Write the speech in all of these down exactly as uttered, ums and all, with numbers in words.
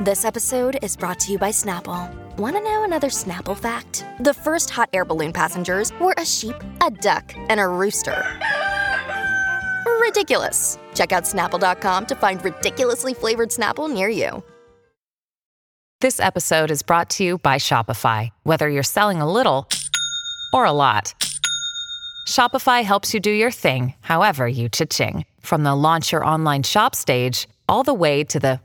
This episode is brought to you by Snapple. Want to know another Snapple fact? The first hot air balloon passengers were a sheep, a duck, and a rooster. Ridiculous. Check out Snapple dot com to find ridiculously flavored Snapple near you. This episode is brought to you by Shopify. Whether you're selling a little or a lot, Shopify helps you do your thing, however you cha-ching. From the launch your online shop stage, all the way to the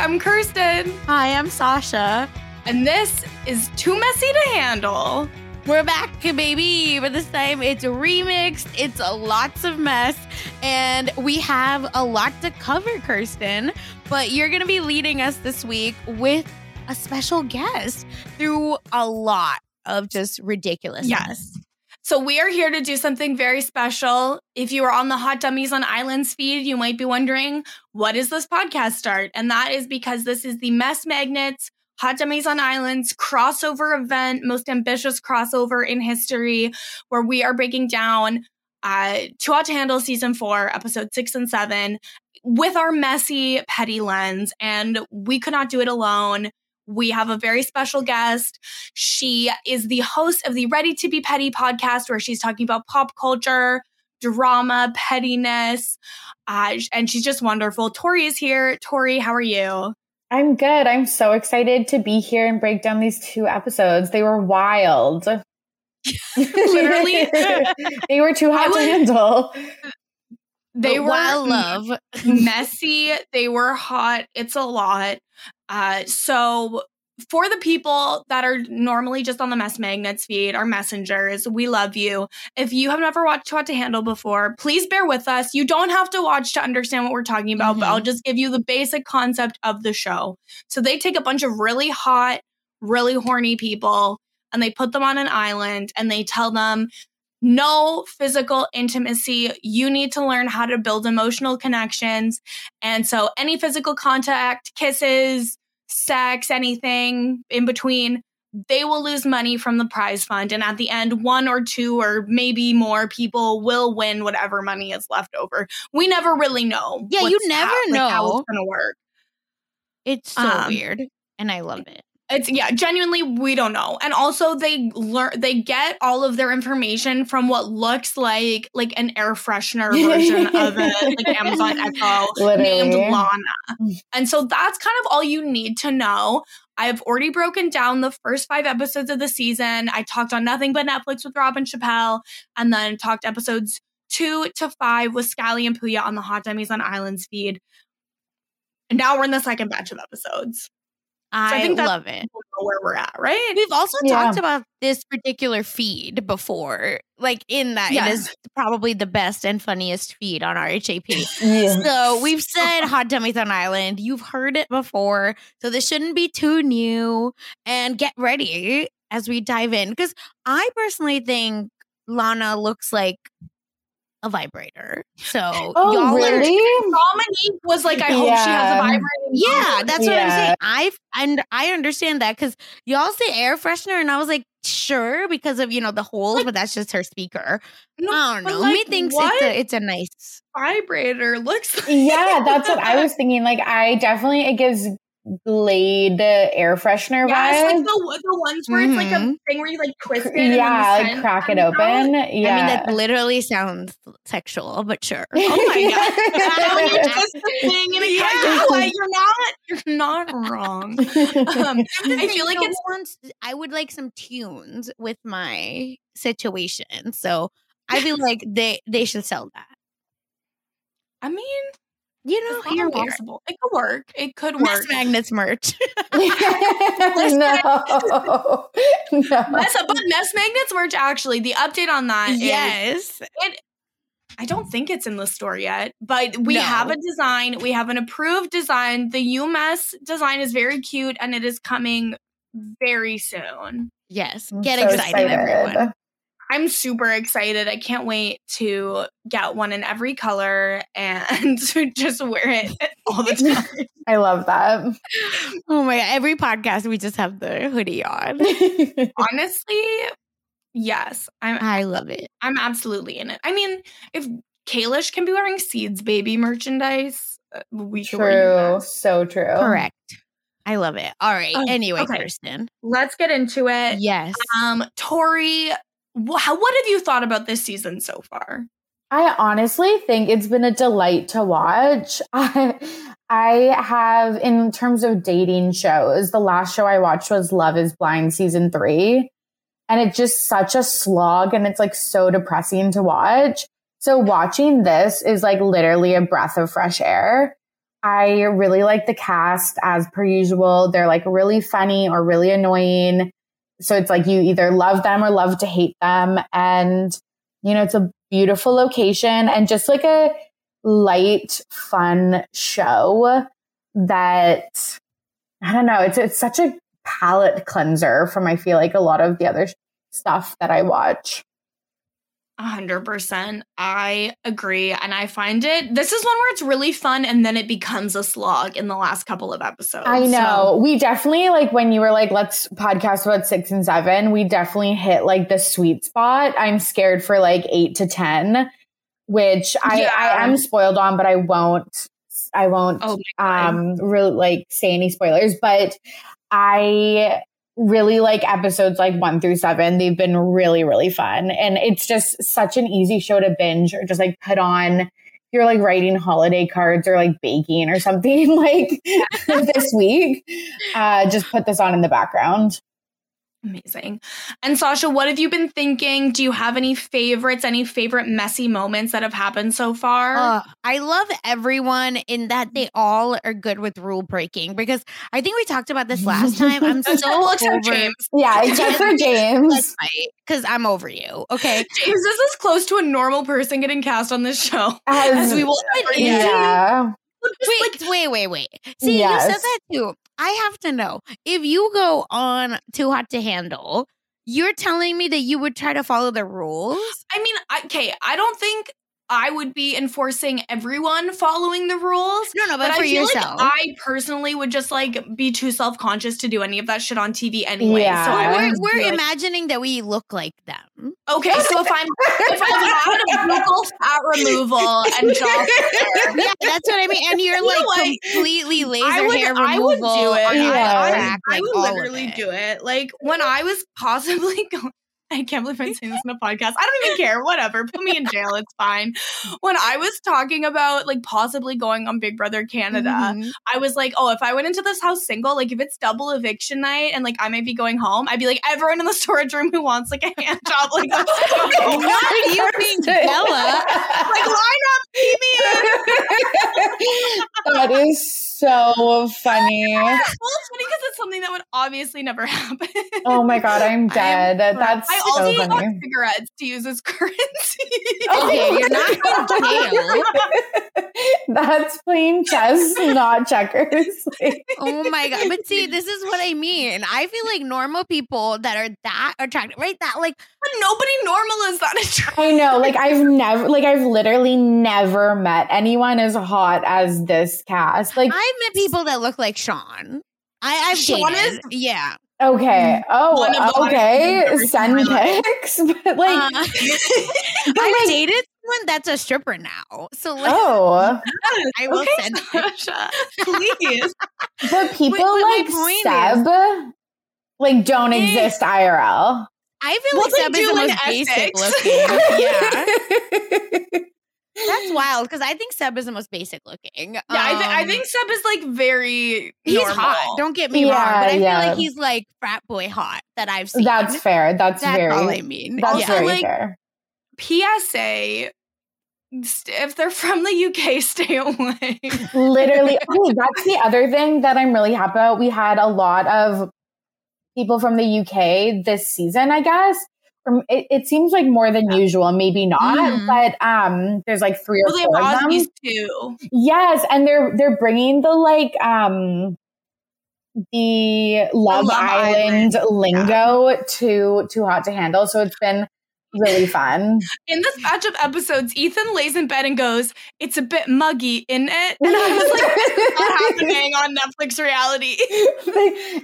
I'm Kirsten. Hi, I'm Sasha. And this is Too Messy to Handle. We're back, baby, but this time it's remixed. It's lots of mess, and we have a lot to cover, Kirsten. But you're going to be leading us this week with a special guest through a lot of just ridiculousness. Yes. So we are here to do something very special. If you are on the Hot Dummies on Islands feed, you might be wondering, what is this podcast start? And that is because this is the Mess Magnets Hot Dummies on Islands crossover event, most ambitious crossover in history, where we are breaking down uh, Too Hot to Handle Season four, Episodes six and seven, with our messy, petty lens. And we could not do it alone. We have a very special guest. She is the host of the Ready to Be Petty podcast, where she's talking about pop culture, drama, pettiness, uh, and she's just wonderful. Tori is here. Tori, how are you? I'm good. I'm so excited to be here and break down these two episodes. They were wild. Literally. They were too hot would- to handle. They were love messy. They were hot. It's a lot. Uh, so for the people that are normally just on the Mess Magnets feed, our messengers, we love you. If you have never watched Too Hot to Handle before, please bear with us. You don't have to watch to understand what we're talking about, mm-hmm. but I'll just give you the basic concept of the show. So they take a bunch of really hot, really horny people, and they put them on an island, and they tell them, no physical intimacy. You need to learn how to build emotional connections. And so any physical contact, kisses, sex, anything in between, they will lose money from the prize fund. And at the end, one or two or maybe more people will win whatever money is left over. We never really know. Yeah, you never how, know like, how it's going to work. It's so um, weird. And I love it. It's yeah, genuinely, we don't know. And also they learn they get all of their information from what looks like like an air freshener version of it, like Amazon Echo Literally. Named Lana. And so that's kind of all you need to know. I've already broken down the first five episodes of the season. I talked on Nothing But Netflix with Rob and Chappelle, and then talked episodes two to five with Scally and Puya on the Hot Dummies on Islands feed. And now we're in the second batch of episodes. I, so I think that's love it. Where we're at, right? We've also yeah. talked about this particular feed before, like in that yeah. it is probably the best and funniest feed on our H A P. Yeah. So we've said Hot Dummies on Island. You've heard it before, so this shouldn't be too new. And get ready as we dive in, because I personally think Lana looks like a vibrator. So oh, y'all really? Are, Dominique was like, I yeah. hope she has a vibrator. Yeah, that's what yeah. I'm saying. I've and I understand that because y'all say air freshener, and I was like, sure, because of, you know, the holes, like, but that's just her speaker. No, I don't know. Like, me thinks it's a, it's a nice vibrator. Looks like yeah, that's what I was thinking. Like, I definitely it gives Glade air freshener yeah, vibes. It's like the, the ones where mm-hmm. it's like a thing where you like twist it. Yeah, and like crack it open. Out. Yeah, I mean that literally sounds sexual, but sure. Oh my god, when you twist the thing and yeah. like, you're not, you're not wrong. Um, I feel like it's once I would like some tunes with my situation, so I feel like they they should sell that. I mean. You know, you're possible. It could work. It could work. Mess Magnets merch. no, no. Mess, but Mess Magnets merch. Actually, the update on that. Yes, is, it, I don't think it's in the store yet, but we no. have a design. We have an approved design. The U M S design is very cute, and it is coming very soon. Yes, get so excited, excited, everyone. I'm super excited. I can't wait to get one in every color and to just wear it all the time. I love that. Oh my God. Every podcast, we just have the hoodie on. Honestly, yes. I'm, I love it. I'm absolutely in it. I mean, if Kalish can be wearing Seeds Baby merchandise, we should wear it. True. So true. Correct. I love it. All right. Oh, anyway, okay. Kirsten. Let's get into it. Yes. Um, Tori... How, what have you thought about this season so far? I honestly think it's been a delight to watch. I, I have, in terms of dating shows, the last show I watched was Love is Blind season three. And it's just such a slog and it's like so depressing to watch. So watching this is like literally a breath of fresh air. I really like the cast as per usual. They're like really funny or really annoying. So it's like you either love them or love to hate them. And, you know, it's a beautiful location and just like a light, fun show that, I don't know, it's it's such a palate cleanser from, I feel like, a lot of the other sh- stuff that I watch. A hundred percent. I agree. And I find it, this is one where it's really fun and then it becomes a slog in the last couple of episodes. I know. So. We definitely, like when you were like, let's podcast about six and seven, we definitely hit like the sweet spot. I'm scared for like eight to ten, which I, yeah. I am spoiled on, but I won't, I won't oh um really like say any spoilers, but I... really like episodes like one through seven. They've been really, really fun. And it's just such an easy show to binge or just like put on if you're like writing holiday cards or like baking or something like this week. Uh, just put this on in the background. Amazing. And Sasha, what have you been thinking? Do you have any favorites, any favorite messy moments that have happened so far? Uh, I love everyone in that they all are good with rule breaking because I think we talked about this last time. I'm so over James. Yeah, except for James. Because I'm over you. Okay. James is as close to a normal person getting cast on this show as, as we will ever get. Yeah. Wait, like, wait, wait, wait. See, yes. You said that too. I have to know, if you go on Too Hot to Handle, you're telling me that you would try to follow the rules? I mean, I, okay, I don't think I would be enforcing everyone following the rules. No, no, but, but for I feel yourself. Like I personally would just like be too self-conscious to do any of that shit on T V anyway. Yeah. So I we're we're imagining like, that we look like them. Okay, so if I'm if I'm out of vocal fat removal and jaw hair, yeah, that's what I mean. And you're like you know completely laser I would, hair I would removal. Do it. Yeah. I, track, I would like, literally it. Do it. Like when I was possibly going. I can't believe I'm saying this in a podcast. I don't even care. Whatever. Put me in jail. It's fine. When I was talking about like possibly going on Big Brother Canada, mm-hmm. I was like, oh, if I went into this house single, like if it's double eviction night and like I might be going home, I'd be like, everyone in the storage room who wants like a hand job, like let's go home. Not you being Bella. Like line up, keep me in. That is so funny. Well, it's funny because it's something that would obviously never happen. Oh my God, I'm dead. I am, That's I so funny. I only got cigarettes to use as currency. Okay, you're not in jail. That's playing chess, not checkers. Like. Oh my God. But see, this is what I mean. I feel like normal people that are that attractive, right? That like, but nobody normal is that attractive. I know. Like I've never, like I've literally never met anyone as hot as this cast. Like I've met people that look like Sean. I, I've Sean dated. Is, yeah. Okay. Oh, okay. Send pics. But like, uh, I like, dated someone that's a stripper now. So like, oh, I will okay, send Sasha, please. But people but, like but Seb, is, like don't they, exist I R L. I feel well, like Seb is the most basic looking. Yeah. That's wild because I think Seb is the most basic looking. Yeah, um, I, th- I think Seb is like very he's normal. Hot. Don't get me yeah, wrong, but I yeah. feel like he's like frat boy hot that I've seen. That's fair. That's, that's very. That's all I mean. That's yeah. very like, fair. P S A: if they're from the U K, stay away. Literally, okay, that's the other thing that I'm really happy about. We had a lot of people from the U K this season, I guess. It, it seems like more than yeah. usual, maybe not, mm-hmm. but um, there's like three well, or four of them. They have Aussies too. Yes, and they're they're bringing the like um, the Love, Love Island, Island lingo yeah. to Too Hot to Handle. So it's been really fun. In this batch of episodes, Ethan lays in bed and goes, "It's a bit muggy, isn't it?" And I was like, "This is not happening on Netflix reality."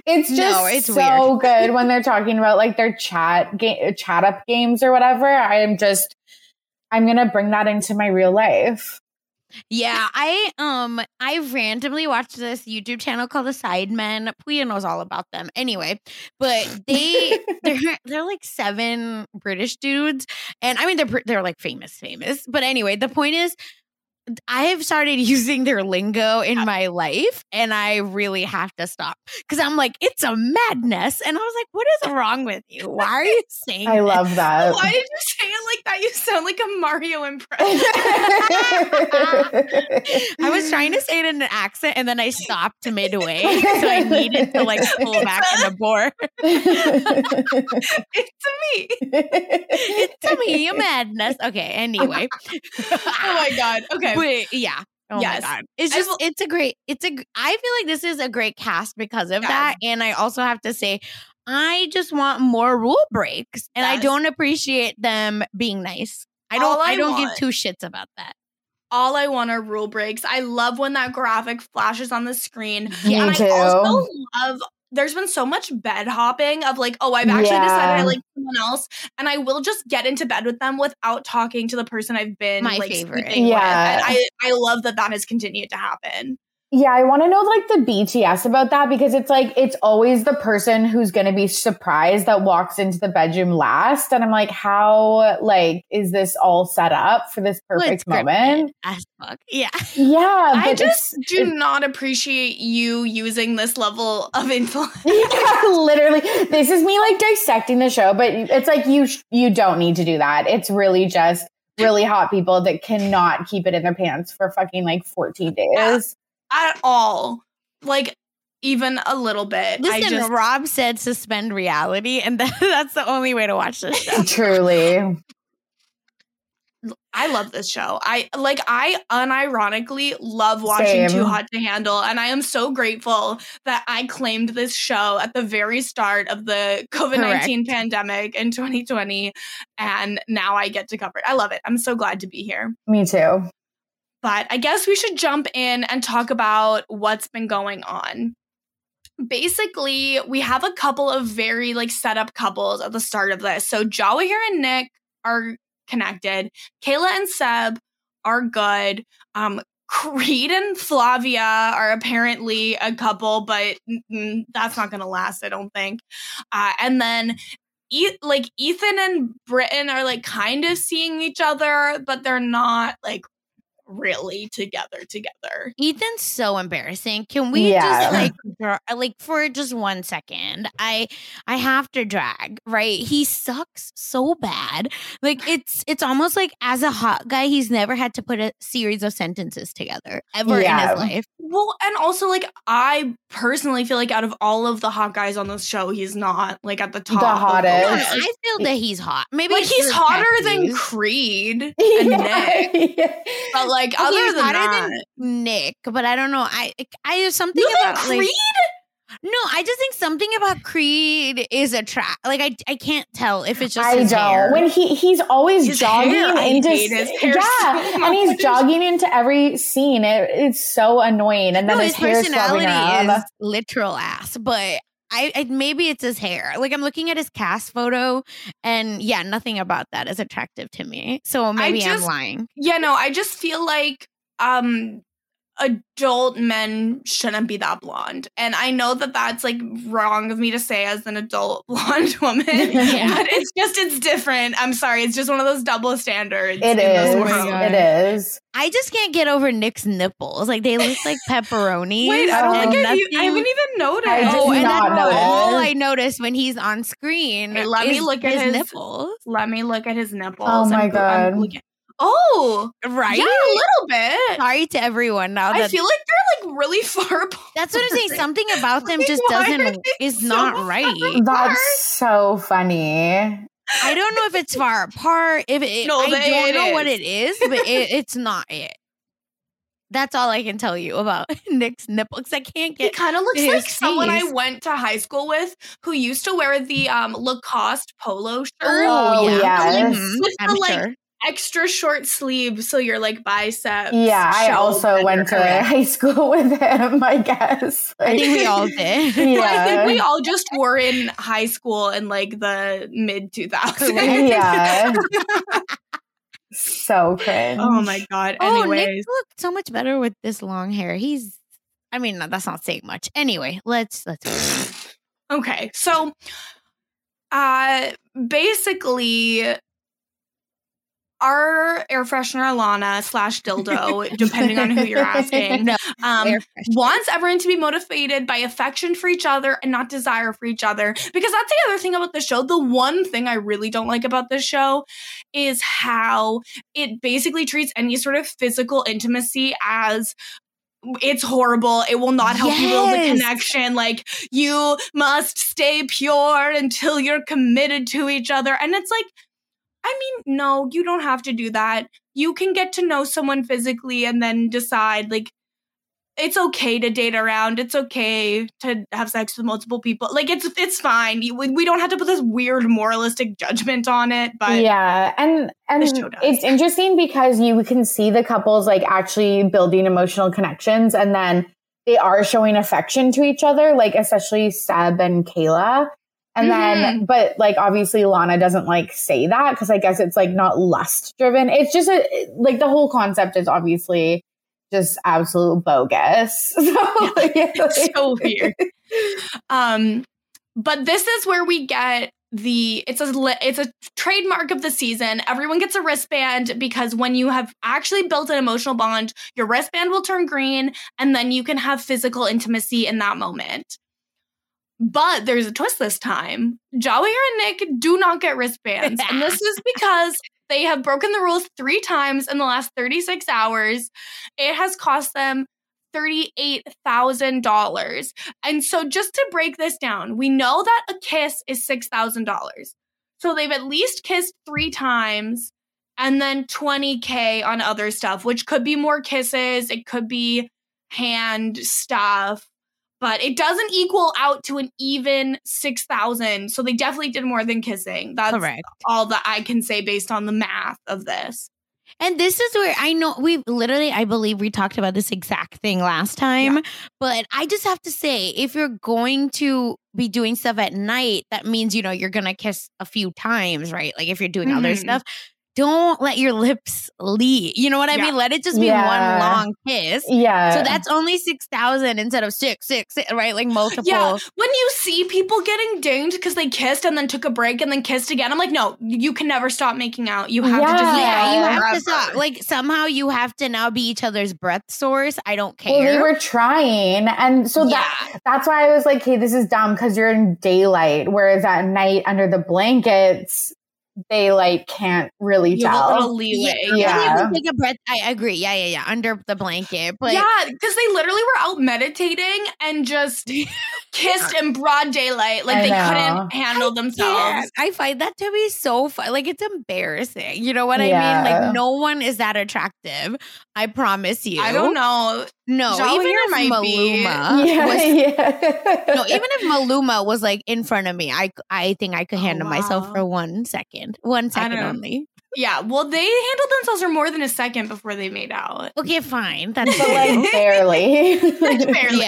It's just no, it's so weird. Good when they're talking about like their chat ga- chat up games or whatever. I am just, I'm gonna bring that into my real life. Yeah, I um I randomly watched this YouTube channel called The Sidemen. Puya knows all about them. Anyway, but they they're, they're like seven British dudes, and I mean they're they're like famous famous. But anyway, the point is I have started using their lingo in my life, and I really have to stop because I'm like, it's a madness. And I was like, what is wrong with you? Why are you saying I this? Love that. Why did you say it like that? You sound like a Mario impression. I was trying to say it in an accent, and then I stopped midway, so I needed to like pull back on the board. It's to me. It's to me, a madness. Okay, anyway. Oh my God. Okay. But yeah. Oh yes. My God. It's just, it's a great, it's a, I feel like this is a great cast because of yes. that. And I also have to say, I just want more rule breaks and yes. I don't appreciate them being nice. I don't, I, I don't want, give two shits about that. All I want are rule breaks. I love when that graphic flashes on the screen. Me and too. I also love, there's been so much bed hopping of like, oh, I've actually yeah. decided I like someone else and I will just get into bed with them without talking to the person I've been my like, favorite. Yeah. With. And I, I love that that has continued to happen. Yeah. I want to know like the B T S about that because it's like, it's always the person who's going to be surprised that walks into the bedroom last. And I'm like, how like, is this all set up for this perfect well, moment? As fuck. Yeah. Yeah. I just it's, do it's, not appreciate you using this level of influence. Yeah, literally. This is me like dissecting the show, but it's like, you, you don't need to do that. It's really just really hot people that cannot keep it in their pants for fucking like fourteen days. Yeah. At all, like even a little bit. Listen, I just, Rob said suspend reality, and that, that's the only way to watch this show. Truly. I love this show. I like I unironically love watching Same. Too Hot to Handle, and I am so grateful that I claimed this show at the very start of the covid nineteen pandemic in twenty twenty, and now I get to cover it. I love it. I'm so glad to be here. Me too. But I guess we should jump in and talk about what's been going on. Basically, we have a couple of very like set up couples at the start of this. So Jawahir and Nick are connected. Kayla and Seb are good. Um, Creed and Flavia are apparently a couple, but that's not going to last, I don't think. Uh, and then E- like Ethan and Britton are like kind of seeing each other, but they're not like really together together. Ethan's so embarrassing. Can we yeah. just like like for just one second? I I have to drag, right? He sucks so bad. Like it's it's almost like as a hot guy, he's never had to put a series of sentences together ever yeah. in his life. Well, and also like I personally feel like out of all of the hot guys on this show, he's not like at the top. The hottest. Of the I feel that he's hot. Maybe like he's hotter tattoos. than Creed and yeah, Nick. Yeah. But like but other than that, than Nick. But I don't know. I I there's something you about think Creed. Like, no, I just think something about Creed is attract. Like I I can't tell if it's just I his don't. Hair. When he he's always his jogging hair, into his hair yeah, so and he's jogging into every scene. It, it's so annoying. And then no, his, his personality is literal ass, but. I, I maybe it's his hair. Like I'm looking at his cast photo and yeah, nothing about that is attractive to me. So maybe just, I'm lying. Yeah, no, I just feel like um, adult men shouldn't be that blonde. And I know that that's like wrong of me to say as an adult blonde woman, yeah. But it's just, it's different. I'm sorry. It's just one of those double standards. It is. It is. I just can't get over Nick's nipples. Like they look like pepperoni. Wait, I don't think I've, I haven't even noticed. I oh, and not that's notice. All I notice when he's on screen. Wait, let is, me look at his, his nipples. Let me look at his nipples. Oh my I'm, god. I'm looking, oh, right? Yeah, a little bit. Sorry to everyone. Now that I feel like they're like really far apart. That's what I'm saying. Something about them like, just doesn't is so not right. That's so funny. I don't know if it's far apart. If it, no, I don't know is. what it is, but it, it's not it. That's all I can tell you about Nick's nipple. Because I can't get. He kind of looks like face. someone I went to high school with who used to wear the um, Lacoste polo shirt. Oh yeah, yeah. Like, mm-hmm. I'm the, like, sure. Extra short sleeve, so you're like biceps. Yeah, I also went to high school with him, I guess. Like, I think we all did. Yeah. I think we all just were in high school in like the mid two thousands. Yeah. So cringe. Oh my god. Anyways. Oh, Nick looked so much better with this long hair. He's, I mean, no, that's not saying much. Anyway, let's, let's. Okay, so uh, basically... our air freshener Lana slash dildo, depending on who you're asking, no, um, wants everyone to be motivated by affection for each other and not desire for each other. Because that's the other thing about the show. The one thing I really don't like about this show is how it basically treats any sort of physical intimacy as... it's horrible. It will not help yes. you build a connection. Like, you must stay pure until you're committed to each other. And it's like, I mean, no, you don't have to do that. You can get to know someone physically and then decide, like, it's okay to date around. It's okay to have sex with multiple people. Like, it's it's fine. You, we don't have to put this weird moralistic judgment on it. But yeah, and and it's interesting because you can see the couples, like, actually building emotional connections. And then they are showing affection to each other, like, especially Seb and Kayla. And then, mm-hmm. but like, obviously Lana doesn't like say that because I guess it's like not lust driven. It's just a, like the whole concept is obviously just absolute bogus. So, yeah, like, it's so weird. Um, but this is where we get the, it's a, it's a trademark of the season. Everyone gets a wristband because when you have actually built an emotional bond, your wristband will turn green and then you can have physical intimacy in that moment. But there's a twist this time. Jawahir and Nick do not get wristbands. And this is because they have broken the rules three times in the last thirty-six hours. It has cost them thirty-eight thousand dollars. And so just to break this down, we know that a kiss is six thousand dollars. So they've at least kissed three times and then twenty thousand on other stuff, which could be more kisses. It could be hand stuff. But it doesn't equal out to an even six thousand. So they definitely did more than kissing. That's correct. All that I can say based on the math of this. And this is where I know we've literally, I believe we talked about this exact thing last time. Yeah. But I just have to say, if you're going to be doing stuff at night, that means, you know, you're going to kiss a few times, right? Like if you're doing mm-hmm. other stuff. Don't let your lips leak. You know what I yeah. mean? Let it just be yeah. one long kiss. Yeah. So that's only six thousand instead of six, six, six, right? Like multiple. Yeah. When you see people getting dinged because they kissed and then took a break and then kissed again, I'm like, no, you can never stop making out. You have yeah. to just. Yeah, you have forever. to stop. Like somehow you have to now be each other's breath source. I don't care. Well, they were trying. And so yeah. that that's why I was like, hey, this is dumb because you're in daylight. Whereas at night under the blankets, they like can't really you tell. You have a little leeway. Yeah. yeah. Have to take a breath. I agree. Yeah, yeah, yeah. Under the blanket. But yeah, because they literally were out meditating and just kissed in broad daylight. Like I they know. couldn't handle I themselves. Can't. I find that to be so fun. Like it's embarrassing. You know what yeah. I mean? Like no one is that attractive. I promise you. I don't know. No, Jean even if might Maluma yeah, was, yeah. no, even if Maluma was like in front of me, I I think I could handle oh, wow. myself for one second, one second only. Yeah, well, they handled themselves for more than a second before they made out. Okay, fine, that's but like barely, like, barely. Yeah,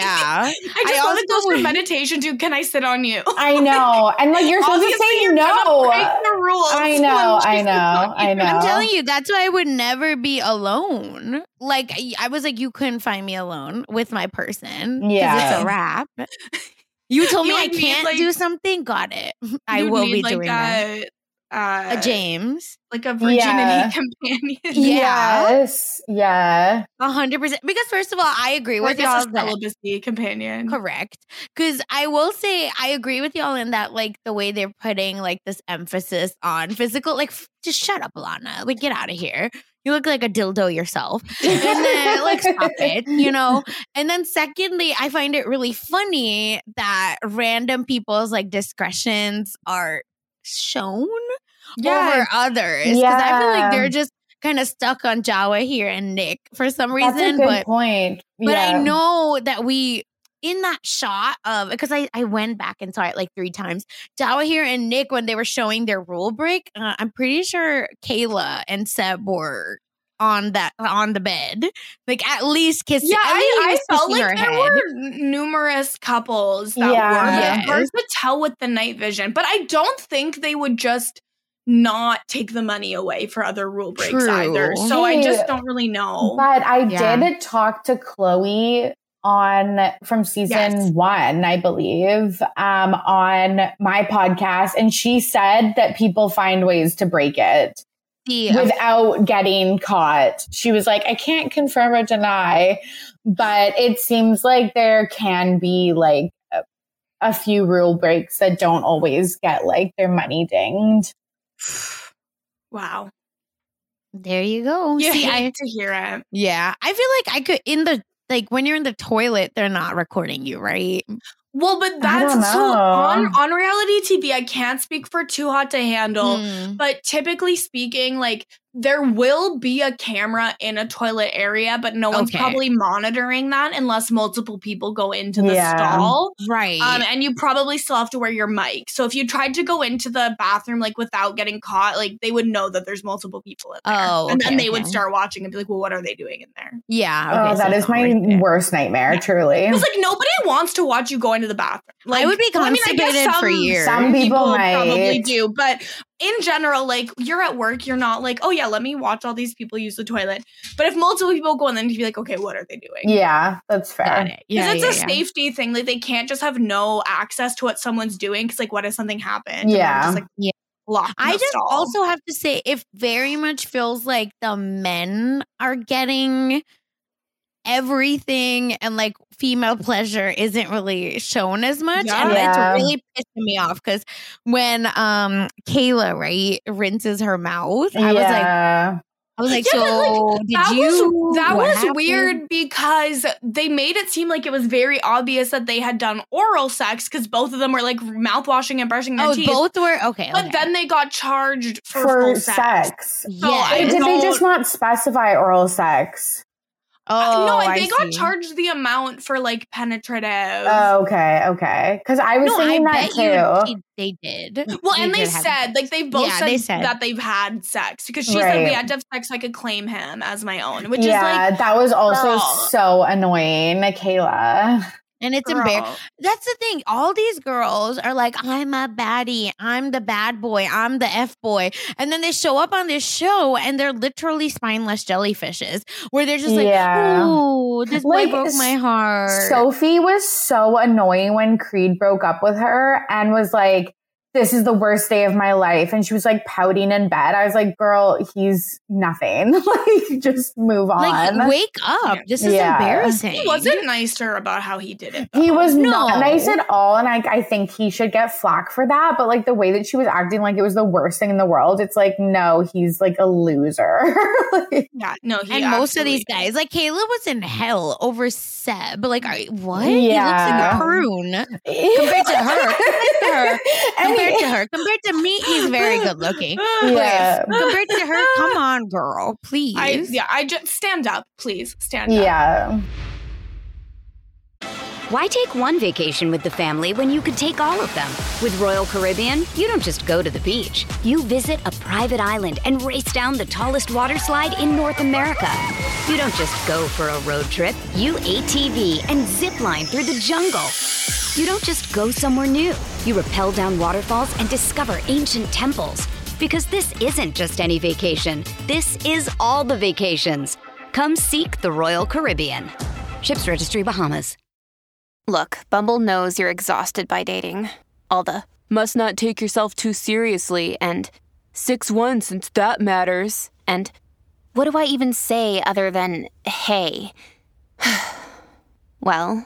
I just want to go for meditation too. Can I sit on you? I know, and like you're supposed to say no. Break the rules. I know, I know, I know. I'm telling you, that's why I would never be alone. Like I was like, you couldn't find me alone with my person. Yeah, because it's a wrap. You told you me I can't like, do something. Got it. I will be like doing that. that. Uh, a James, like a virginity yeah. companion. Yes, yeah, a hundred percent. Because first of all, I agree with y'all. A celibacy companion, correct? Because I will say I agree with y'all in that, like the way they're putting like this emphasis on physical. Like, f- just shut up, Lana. Like, get out of here. You look like a dildo yourself. And then, like, stop it, you know? And then secondly, I find it really funny that random people's, like, discretions are shown yes. over others. Because yeah. I feel like they're just kind of stuck on Jawa here and Nick for some reason. That's a good but, point. Yeah. But I know that we... in that shot of, because I, I went back and saw it like three times, Jawahir and Nick, when they were showing their rule break, uh, I'm pretty sure Kayla and Seb were on that on the bed, like at least kissing. Yeah, I, I felt like there head. were numerous couples that yeah. were. Hard yes. to tell with the night vision, but I don't think they would just not take the money away for other rule breaks True. either. So I just don't really know. But I yeah. did talk to Chloe on from season yes. one, I believe, um, on my podcast. And she said that people find ways to break it yes. without getting caught. She was like, I can't confirm or deny, but it seems like there can be like a, a few rule breaks that don't always get like their money dinged. Wow. There you go. Yeah, See, I have to hear it. Yeah. I feel like I could, in the Like when you're in the toilet, they're not recording you, right? Well, but that's so on, on reality T V. I can't speak for Too Hot to Handle, mm. but typically speaking, like there will be a camera in a toilet area, but no one's okay. probably monitoring that unless multiple people go into the yeah. stall. Right. Um, and you probably still have to wear your mic. So if you tried to go into the bathroom, like without getting caught, like they would know that there's multiple people in there. Oh, okay, and then they okay. would start watching and be like, well, what are they doing in there? Yeah. Okay, oh, so that is my right worst nightmare, yeah. truly. Because like nobody wants to watch you go into the bathroom. Like, I would be constipated well, I mean, I guess some, for years. Some people, people might. probably do, but in general, like you're at work, you're not like, oh yeah, let me watch all these people use the toilet. But if multiple people go in, then you'd be like, okay, what are they doing? Yeah, that's fair. Because it. yeah, it's yeah, a yeah. safety thing. Like they can't just have no access to what someone's doing. Because like, what if something happened? Yeah. Just, like, yeah. I just stall. also have to say, it very much feels like the men are getting everything and like female pleasure isn't really shown as much yeah. and yeah. it's really pissing me off because when um Kayla right rinses her mouth I yeah. was like I was like yeah, so like, did that you was, that was happened? Weird because they made it seem like it was very obvious that they had done oral sex because both of them were like mouth washing and brushing their oh, teeth both were okay but okay. then they got charged for, for full sex, sex. So yeah. did they just not specify oral sex? Oh, no, and they I got see. charged the amount for like penetrative. Oh, okay, okay. Because I was no, thinking I that bet too. You, they, they did. Well, they and did they said, like, they both yeah, said, they said that they've had sex because she right. said we had to have sex so I could claim him as my own, which yeah, is like. that was also girl. so annoying, Kayla. And it's embarrassing. That's the thing. All these girls are like, I'm a baddie. I'm the bad boy. I'm the F boy. And then they show up on this show and they're literally spineless jellyfishes where they're just like, yeah. ooh, this like, boy broke my heart. Sophie was so annoying when Creed broke up with her and was like, this is the worst day of my life. And she was like pouting in bed. I was like, girl, he's nothing. Like, just move on. Like, wake up. This is yeah. embarrassing. He wasn't nicer about how he did it, though. He was no. not nice at all. And I, I think he should get flack for that. But like the way that she was acting like it was the worst thing in the world, it's like, no, he's like a loser. Like, yeah, no, he and most of these guys, like Kayla was in hell over Seb. Like, are, what? Yeah. He looks like a prune compared to her. Compared to her. And compared to her. Compared to me, he's very good looking. Yeah. Compared to her, come on, girl, please. I, yeah, I just stand up, please stand up. Yeah. Why take one vacation with the family when you could take all of them? With Royal Caribbean, you don't just go to the beach. You visit a private island and race down the tallest water slide in North America. You don't just go for a road trip. You A T V and zip line through the jungle. You don't just go somewhere new. You rappel down waterfalls and discover ancient temples. Because this isn't just any vacation. This is all the vacations. Come seek the Royal Caribbean. Ships Registry, Bahamas. Look, Bumble knows you're exhausted by dating. All the, must not take yourself too seriously, and six one since that matters, and what do I even say other than, hey? Well,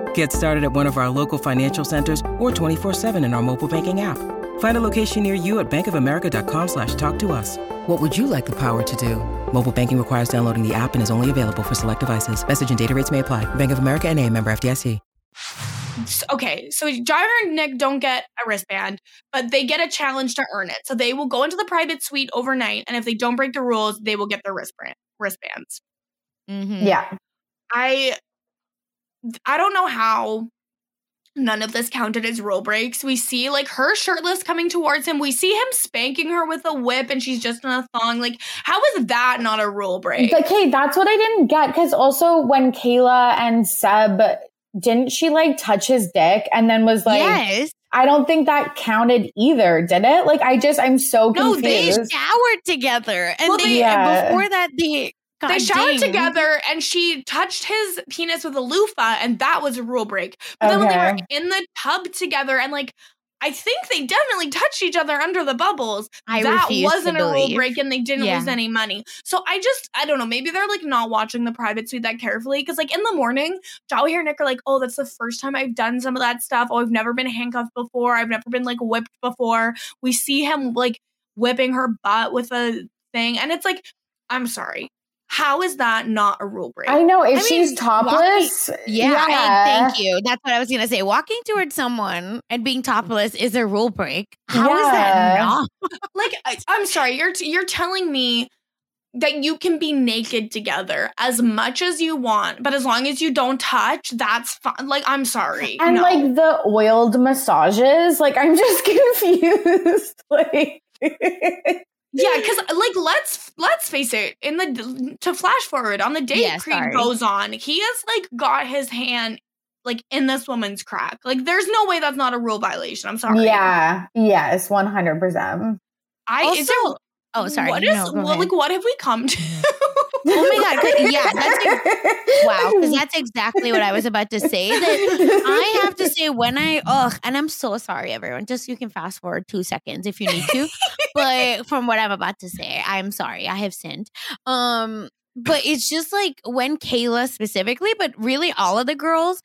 Get started at one of our local financial centers or twenty-four seven in our mobile banking app. Find a location near you at bankofamerica.com slash talk to us. What would you like the power to do? Mobile banking requires downloading the app and is only available for select devices. Message and data rates may apply. Bank of America N A, member F D I C. Okay, so Jyer and Nick don't get a wristband, but they get a challenge to earn it. So they will go into the private suite overnight, and if they don't break the rules, they will get their wristband wristbands. Mm-hmm. Yeah, I I don't know how none of this counted as rule breaks. We see like her shirtless coming towards him. We see him spanking her with a whip, and she's just in a thong. Like, how is that not a rule break? But Kay, that's what I didn't get, because also when Kayla and Seb. Didn't she like touch his dick and then was like, yes. I don't think that counted either, did it? Like, I just, I'm so confused. No, they showered together. And well, they, yeah. before that, they, God they showered dang. together and she touched his penis with a loofah, and that was a rule break. But okay. then when they were in the tub together and like, I think they definitely touched each other under the bubbles. I that wasn't a rule break, and they didn't yeah. lose any money. So I just, I don't know. Maybe they're like not watching the private suite that carefully, because like in the morning, Jawahir and Nick are like, "Oh, that's the first time I've done some of that stuff. Oh, I've never been handcuffed before. I've never been like whipped before." We see him like whipping her butt with a thing, and it's like, I'm sorry. How is that not a rule break? I know. If I mean, she's topless. Walking, yeah. yeah. I, thank you. That's what I was going to say. Walking towards someone and being topless is a rule break. How yeah. is that not? Like, I, I'm sorry. You're, you're telling me that you can be naked together as much as you want, but as long as you don't touch, that's fine. Like, I'm sorry. And no. like the oiled massages. Like, I'm just confused. Like... Yeah, because like let's let's face it. In the to flash forward on the date yeah, Creed goes on, he has like got his hand like in this woman's crack. Like, there's no way that's not a rule violation. I'm sorry. Yeah. Yes. One hundred percent. I also. Is there, oh, sorry. What is no, what, like? What have we come to? Oh my god! Yeah, that's ex- wow. Because that's exactly what I was about to say. That I have to say when I ugh, and I'm so sorry, everyone. Just you can fast forward two seconds if you need to. But from what I'm about to say, I'm sorry. I have sinned. Um, but it's just like when Kayla specifically, but really all of the girls,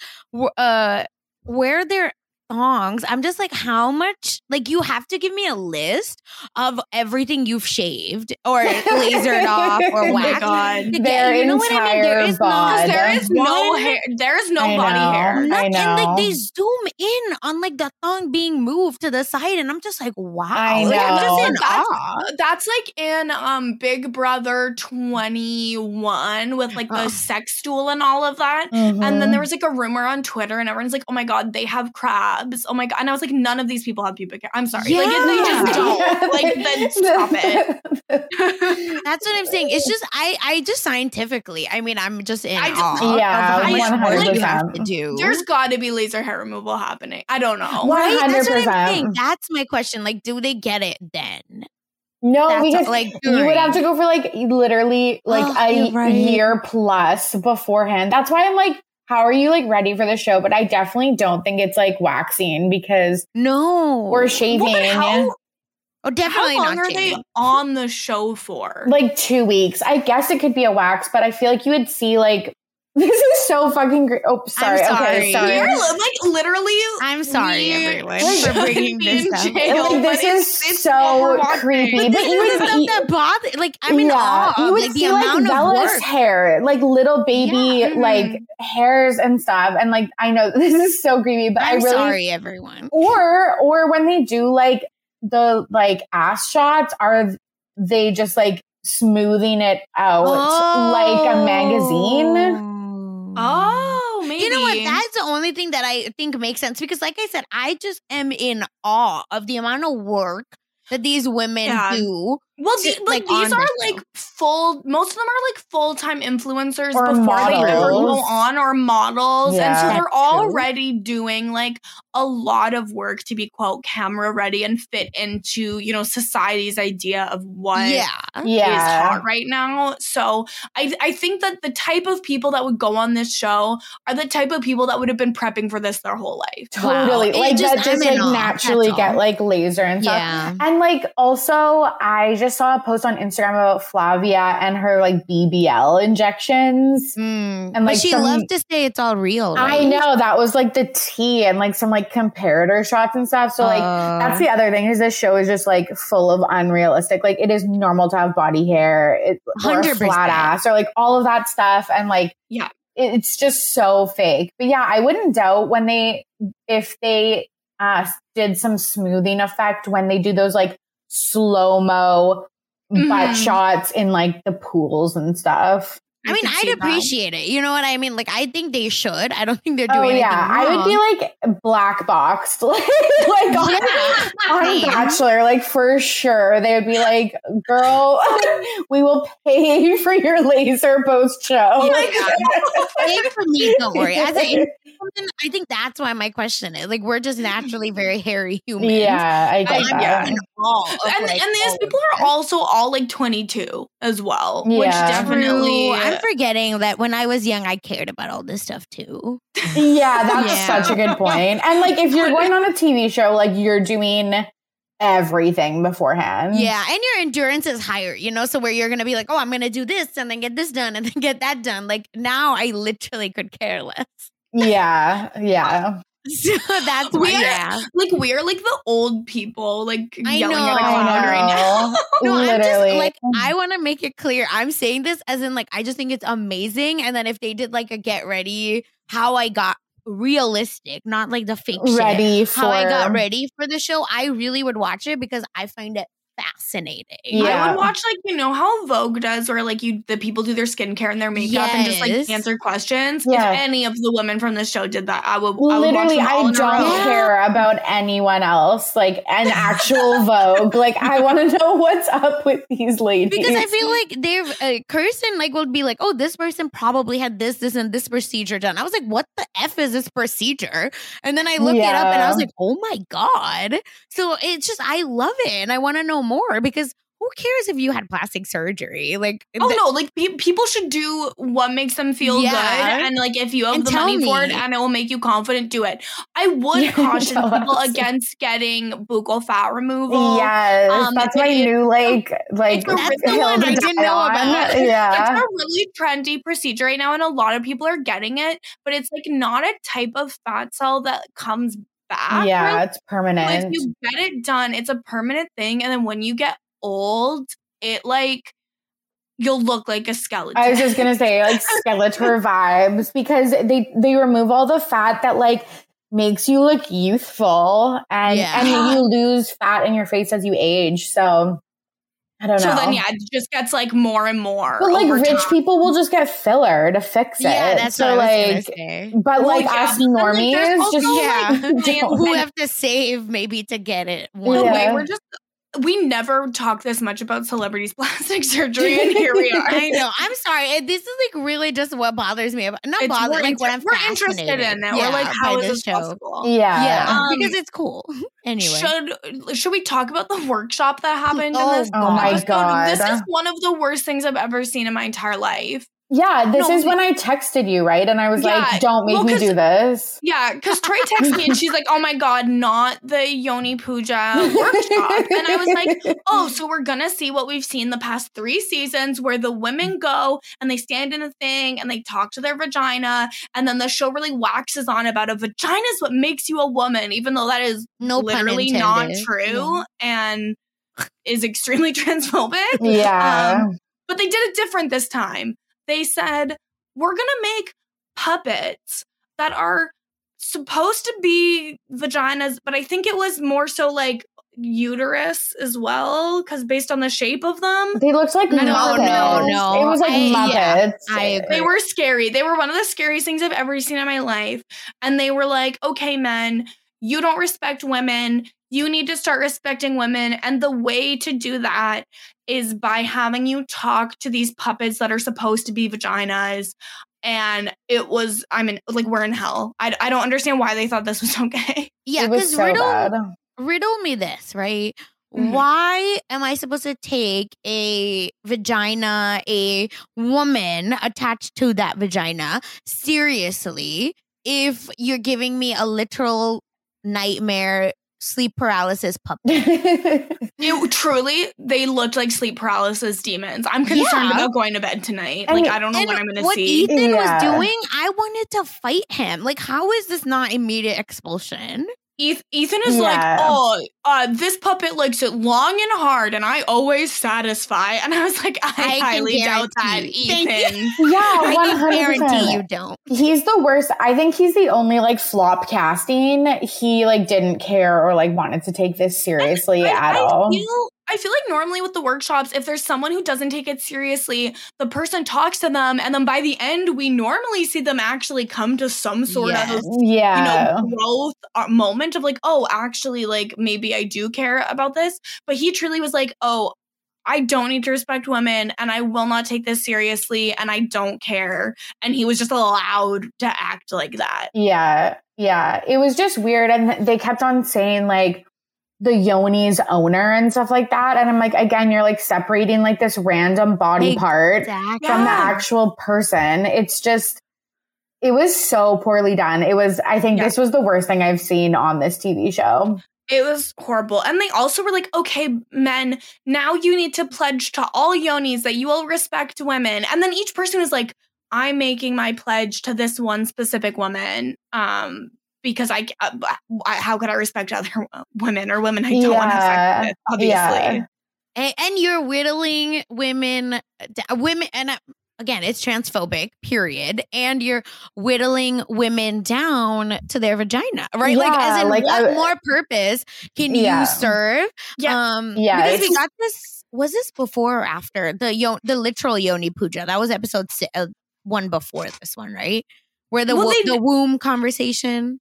uh, wear their thongs. I'm just like, how much? Like, you have to give me a list of everything you've shaved or lasered off or waxed. Oh my God. Their you know entire what I mean? There is, no, there is no hair. There is no I body know, hair. Not, and like they zoom in on like the thong being moved to the side, and I'm just like, wow. I know. Like, I'm just in that's, awe. That's like in um Big Brother twenty-one with like the oh. sex stool and all of that. Mm-hmm. And then there was like a rumor on Twitter, and everyone's like, oh my God, they have crabs. abs. Oh my God. And I was like, none of these people have pubic hair. I'm sorry. Yeah. Like, if they just don't. Like, then stop it. That's what I'm saying. It's just, I, I just scientifically, I mean, I'm just in I just, awe. Yeah, I just, one hundred percent. Like, have to do. There's got to be laser hair removal happening. I don't know. one hundred percent. Right? That's what I'm saying. That's my question. Like, do they get it then? No, that's because a, like, you would have to go for like literally like oh, a right. year plus beforehand. That's why I'm like, how are you like ready for the show? But I definitely don't think it's like waxing because no, or shaving. Well, how, oh, definitely. How long not are shaving. They on the show for? Like two weeks. I guess it could be a wax, but I feel like you would see like. This is so fucking great. Oh, sorry. I'm sorry. Okay, sorry. You're like literally. I'm sorry, everyone, for bringing this up. Like, this is it's, so it's creepy. But, but you would be that bother. Like I'm in yeah, awe. You would like, see the amount like Bella's hair, like little baby, yeah. like hairs and stuff. And like I know this is so creepy, but I'm I really sorry, everyone. Or or when they do like the like ass shots, are they just like smoothing it out oh. like a magazine? Oh, maybe. You know what? That's the only thing that I think makes sense because, like I said, I just am in awe of the amount of work that these women yeah. do. Well, to, the, like, like these are like full, most of them are like full-time influencers or before models. They ever go on or models. Yeah, and so they're already true. Doing like a lot of work to be quote camera ready and fit into, you know, society's idea of what yeah. Yeah. is hot right now. So I, I think that the type of people that would go on this show are the type of people that would have been prepping for this their whole life. Totally. Wow. Like just, that just like naturally get all. Like laser and stuff. Yeah. And like also I just, I saw a post on Instagram about Flavia and her like B B L injections. Mm. And like but she some, loves to say it's all real. Right? I know that was like the tea and like some like comparator shots and stuff. So like uh. that's the other thing is this show is just like full of unrealistic. Like it is normal to have body hair, it, or a flat ass or like all of that stuff. And like, yeah, it, it's just so fake. But yeah, I wouldn't doubt when they, if they uh, did some smoothing effect when they do those like, slow-mo butt mm-hmm. shots in like the pools and stuff. I mean, I'd appreciate that. It. You know what I mean? Like, I think they should. I don't think they're doing oh, anything yeah. wrong. I would be like black boxed, like, like on, on Bachelor, like for sure. They would be like, "Girl, we will pay for your laser post show." Oh my God. Pay for me, don't worry. As a, I think that's why my question is like, we're just naturally very hairy humans. Yeah, I get I'm that. In awe of, and like, and these people are also all like twenty-two as well, yeah. which definitely. True. I'm forgetting that when I was young, I cared about all this stuff too. Yeah, that's yeah. such a good point. And like, if you're going on a T V show, like you're doing everything beforehand. Yeah, and your endurance is higher, you know? So where you're going to be like, oh, I'm going to do this and then get this done and then get that done. Like now I literally could care less. Yeah, yeah. So that's we're yeah. like we're like the old people like I yelling know, at a cloud right now. No, literally. I'm just like I want to make it clear. I'm saying this as in like I just think it's amazing. And then if they did like a get ready, how I got realistic, not like the fake ready shit, for how I got ready for the show, I really would watch it because I find it fascinating. Yeah. I would watch like you know how Vogue does, or like you the people do their skincare and their makeup yes. and just like answer questions. Yeah. If any of the women from the show did that, I would literally. I, would watch them all I don't care about anyone else. Like an actual Vogue. Like I want to know what's up with these ladies because I feel like they're uh, Kirsten like would be like, oh, this person probably had this, this, and this procedure done. I was like, what the f is this procedure? And then I looked yeah. it up and I was like, oh my god. So it's just I love it and I want to know more because who cares if you had plastic surgery? Like, oh the- no, like pe- people should do what makes them feel yeah. good, and like if you have and the money me. For it and it will make you confident, do it. I would yeah, caution people us. Against getting buccal fat removal. Yes, um, that's my it, new like like. It's a, that's the one I didn't know on. About. Yeah, it's a really trendy procedure right now, and a lot of people are getting it, but it's like not a type of fat cell that comes. Back. Yeah, it's permanent. Like, you get it done, it's a permanent thing. And then when you get old, it like you'll look like a skeleton. I was just gonna say like Skeletor vibes because they they remove all the fat that like makes you look youthful and yeah. and you lose fat in your face as you age. So I don't know. So then, yeah, it just gets like more and more. But like rich time. people will just get filler to fix it. Yeah, that's so what I was like. Say. But like well, us yeah. normies, like, just yeah, like, people who have to save maybe to get it. One yeah. way we're just. We never talk this much about celebrities' plastic surgery, and here we are. I know. I'm sorry. This is like really just what bothers me about. Not bothers. Like what I'm we're interested in it. Yeah, we're like, how is this show. possible? Yeah, yeah. Um, because it's cool. Anyway, should should we talk about the workshop that happened? Oh, in this oh my god! This is one of the worst things I've ever seen in my entire life. Yeah, this no, is when I texted you, right? And I was yeah. like, don't make well, me do this. Yeah, because Trey texted me and she's like, oh my God, not the Yoni Puja workshop. And I was like, oh, so we're going to see what we've seen the past three seasons where the women go and they stand in a thing and they talk to their vagina. And then the show really waxes on about a vagina is what makes you a woman, even though that is no literally not true yeah. and is extremely transphobic. Yeah. Um, but they did it different this time. They said, we're going to make puppets that are supposed to be vaginas, but I think it was more so like uterus as well, because based on the shape of them. They looked like no, Muppets. No, no. It was like I, Muppets. Yeah, I they were scary. They were one of the scariest things I've ever seen in my life. And they were like, okay, men, you don't respect women. You need to start respecting women. And the way to do that is by having you talk to these puppets that are supposed to be vaginas. And it was, I mean, like, we're in hell. I, I don't understand why they thought this was okay. Yeah, because so riddle, riddle me this, right? Mm-hmm. Why am I supposed to take a vagina, a woman attached to that vagina, seriously, if you're giving me a literal nightmare sleep paralysis puppet? It, truly, they looked like sleep paralysis demons. I'm concerned yeah. about going to bed tonight. And like, I don't know what I'm going to see. What Ethan yeah. was doing, I wanted to fight him. Like, how is this not immediate expulsion? Ethan is yeah. like, oh, uh, this puppet likes it long and hard, and I always satisfy. And I was like, I, I highly doubt that, Ethan. Yeah, I guarantee you don't. He's the worst. I think he's the only like flop casting. He like didn't care or like wanted to take this seriously I, I, at I all. Feel, I feel like normally with the workshops, if there's someone who doesn't take it seriously, the person talks to them, and then by the end, we normally see them actually come to some sort yes. of yeah. you know, growth uh, moment. Of like, oh, actually, like, maybe I do care about this. But he truly was like, oh, I don't need to respect women, and I will not take this seriously, and I don't care. And he was just allowed to act like that. Yeah, yeah. It was just weird. And they kept on saying, like, the Yoni's owner and stuff like that. And I'm like, again, you're like separating like this random body exactly. part from the actual person. It's just It was so poorly done. It was, I think yeah. this was the worst thing I've seen on this T V show. It was horrible. And they also were like, okay, men, now you need to pledge to all Yonis that you will respect women. And then each person was like, I'm making my pledge to this one specific woman. Um, because I, uh, I how could I respect other women or women I don't yeah. want to sex with, obviously. Yeah. And, and you're whittling women, women, and I, Again, it's transphobic, period. And you're whittling women down to their vagina, right? Yeah, like, as in, like, what I, more purpose can yeah. you serve? Yeah. Um, yeah. Because we got this, was this before or after? The yo- the literal Yoni Puja. That was episode si- uh, one before this one, right? Where the, well, wo- they, the womb conversation,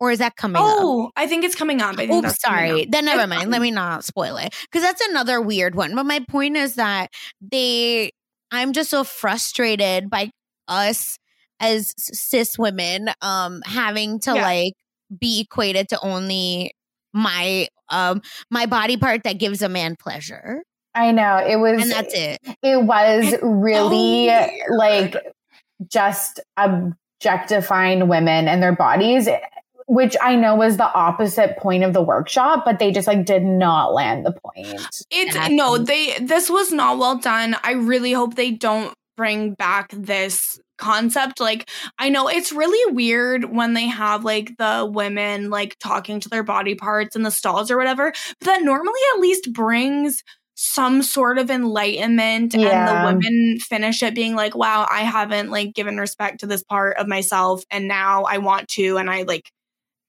or is that coming oh, up? Oh, I think it's coming up. I think Oops, that's sorry. Then never mind. Um, Let me not spoil it. Because that's another weird one. But my point is that they... I'm just so frustrated by us as cis women um, having to yeah. like be equated to only my um, my body part that gives a man pleasure. I know. It was and that's it. It was really oh, like just objectifying women and their bodies, which I know was the opposite point of the workshop, but they just like did not land the point. It's yeah. no, they this was not well done. I really hope they don't bring back this concept. Like, I know it's really weird when they have like the women like talking to their body parts in the stalls or whatever, but that normally at least brings some sort of enlightenment yeah. and the women finish it being like, wow, I haven't like given respect to this part of myself and now I want to, and I like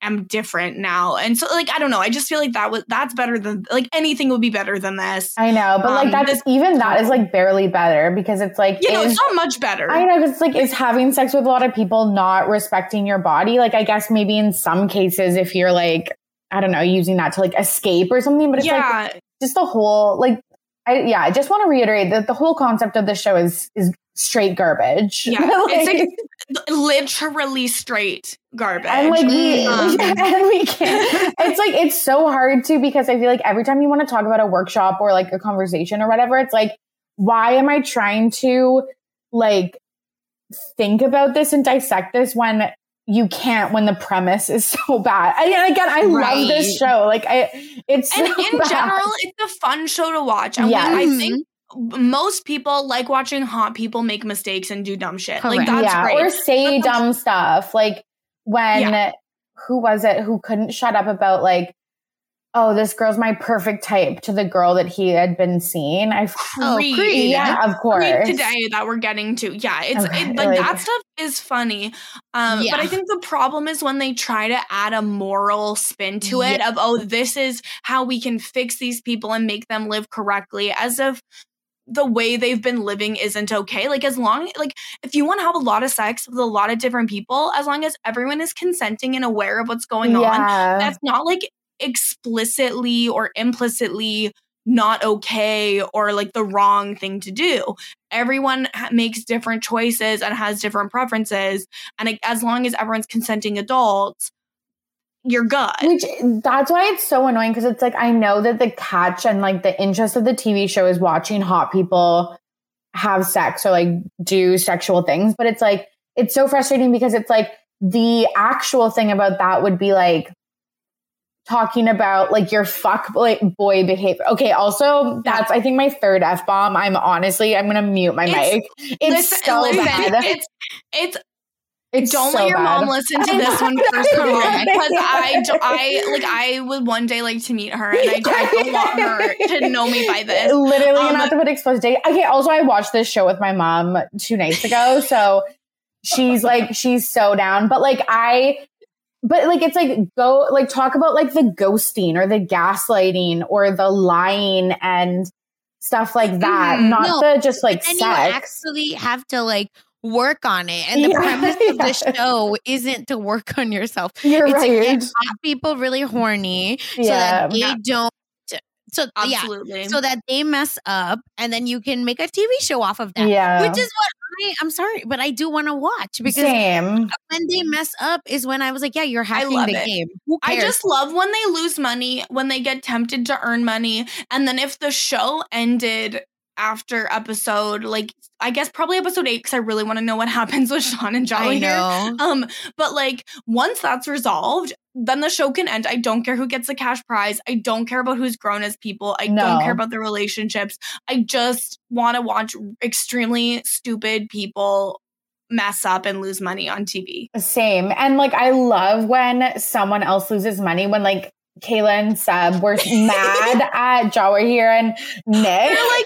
am different now. And so, like, I don't know. I just feel like that was that's better than, like, anything would be better than this. I know. But, um, like, that's this, even that is, like, barely better because it's, like... You know, is, it's not much better. I know. Because it's, like, is having sex with a lot of people not respecting your body? Like, I guess maybe in some cases if you're, like, I don't know, using that to, like, escape or something. But it's, yeah. like, just the whole, like... I, yeah, I just want to reiterate that the whole concept of this show is is straight garbage. Yeah, like, it's like literally straight garbage. And like we, um. yeah, and we can't. It's like it's so hard to because I feel like every time you want to talk about a workshop or like a conversation or whatever, it's like, why am I trying to like think about this and dissect this when you can't when the premise is so bad. I, and again, I right. love this show. Like I, it's and so in bad. general, it's a fun show to watch. And yes. when I think most people like watching hot people make mistakes and do dumb shit. Correct. Like that's yeah. great, or say dumb stuff. Like when yeah. who was it who couldn't shut up about like, oh, this girl's my perfect type to the girl that he had been seeing. I Creed. Oh, Creed. Yeah, of course. Creed today that we're getting to. Yeah, it's okay. it, like, like that stuff is funny. Um, yeah. But I think the problem is when they try to add a moral spin to it yeah. of, oh, this is how we can fix these people and make them live correctly, as if the way they've been living isn't okay. Like as long, like if you want to have a lot of sex with a lot of different people, as long as everyone is consenting and aware of what's going yeah. on, that's not like explicitly or implicitly not okay or like the wrong thing to do. Everyone ha- makes different choices and has different preferences, and it, as long as everyone's consenting adults, you're good. Which that's why it's so annoying, because it's like I know that the catch and like the interest of the T V show is watching hot people have sex or like do sexual things, but it's like it's so frustrating because it's like the actual thing about that would be like talking about like your fuck boy behavior. Okay, also that's I think my third f-bomb. I'm honestly I'm gonna mute my it's, mic. It's listen, so listen, bad. It's it's. It's don't so let your bad. Mom listen to this one first, Corona, because I, I like I would one day like to meet her, and I, I don't want her to know me by this. Literally, um, not to put explicit. Okay, also I watched this show with my mom two nights ago, so she's like she's so down, but like I. But, like, it's, like, go, like, talk about, like, the ghosting or the gaslighting or the lying and stuff like that. Mm-hmm. Not no, the just, like, sex. And you actually have to, like, work on it. And the yeah, premise yeah. of the show isn't to work on yourself. You're it's right. It's to get people really horny yeah. so that they yeah. don't. So Absolutely. yeah, so that they mess up, and then you can make a T V show off of that. Yeah. Which is what I, I'm sorry, but I do want to watch, because Same. when they mess up is when I was like, yeah, you're hacking the it. game. Who cares? I just love when they lose money, when they get tempted to earn money, and then if the show ended after episode, like I guess probably episode eight, because I really want to know what happens with Sean and Jollinger. Um, but like once that's resolved, then the show can end. I don't care who gets the cash prize. I don't care about who's grown as people. I no. don't care about their relationships. I just want to watch extremely stupid people mess up and lose money on T V. Same. And like I love when someone else loses money, when like Kayla and Seb were mad at Jawa here and Nick. They're like,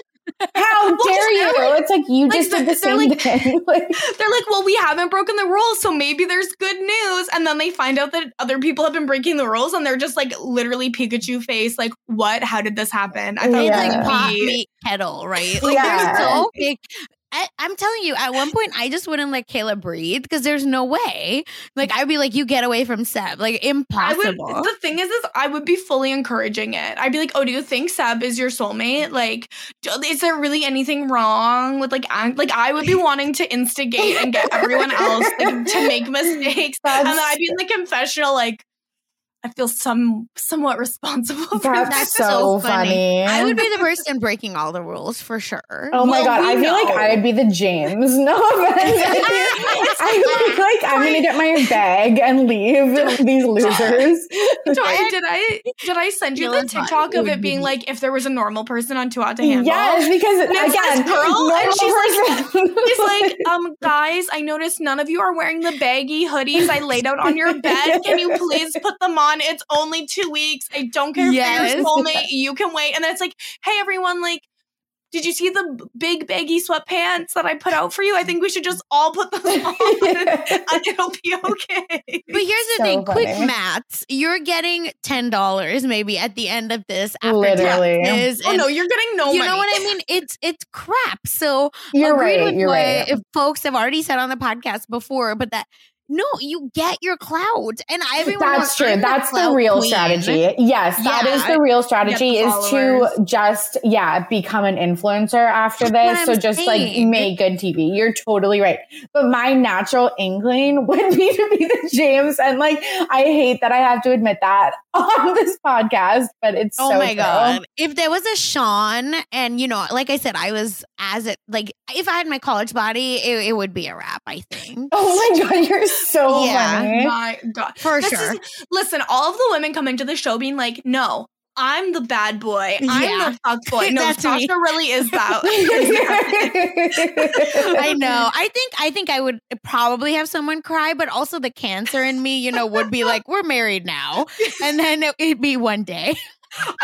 how well, dare you? Like, it's like you just like, did the same like, thing. Like, they're like, well, we haven't broken the rules, so maybe there's good news. And then they find out that other people have been breaking the rules, and they're just like literally Pikachu face, like, what? How did this happen? I thought yeah. it was like pot meet kettle, right? Like yeah. they're so big. I, I'm telling you, at one point, I just wouldn't let Kayla breathe, because there's no way. Like, I'd be like, you get away from Seb. Like, impossible. I would, the thing is, is, I would be fully encouraging it. I'd be like, oh, do you think Seb is your soulmate? Like, do, is there really anything wrong with, like, I'm, like I would be wanting to instigate and get everyone else like, to make mistakes. That's, and then I'd be in the confessional, like, I feel some somewhat responsible for that. That's so, so funny. funny. I would be the person breaking all the rules for sure. Oh my well, God. I know. feel like I would be the James. No offense. I feel like I'm going to get my bag and leave these losers. Did I did I send you the TikTok of it being like, if there was a normal person on Too Hot to Handle? Yes, because again, girl, and she's like, she's like, um, guys, I noticed none of you are wearing the baggy hoodies I laid out on your bed. Can you please put them on? It's only two weeks. I don't care yes. if you're soulmate. You can wait. And then it's like, hey, everyone, like, Did you see the big baggy sweatpants that I put out for you? I think we should just all put those on yeah. and it'll be okay. But here's the so thing, funny. Quick maths. You're getting ten dollars maybe at the end of this after Literally. taxes. Oh no, you're getting no you money. You know what I mean? It's it's crap. So you're agreed right, with you're what right. if folks have already said on the podcast before, but that No, you get your clout, and everyone. That's true. That's the real queen. strategy. Yes, yeah, that is the real strategy. The is to just yeah become an influencer after That's this. So just saying. like make good T V. You're totally right. But my natural incline would be to be the James, and like I hate that I have to admit that on this podcast, but it's oh so my true. God. If there was a Sean, and you know, like I said, I was as it like if I had my college body, it, it would be a wrap. I think. Oh my God, you're. So yeah, funny. My God. For That's sure. Just, listen, all of the women come into the show being like, no, I'm the bad boy. Yeah. I'm the fuck boy. No, Sasha really is that. I know. I think I think I would probably have someone cry, but also the cancer in me, you know, would be like, we're married now. And then it'd be one day.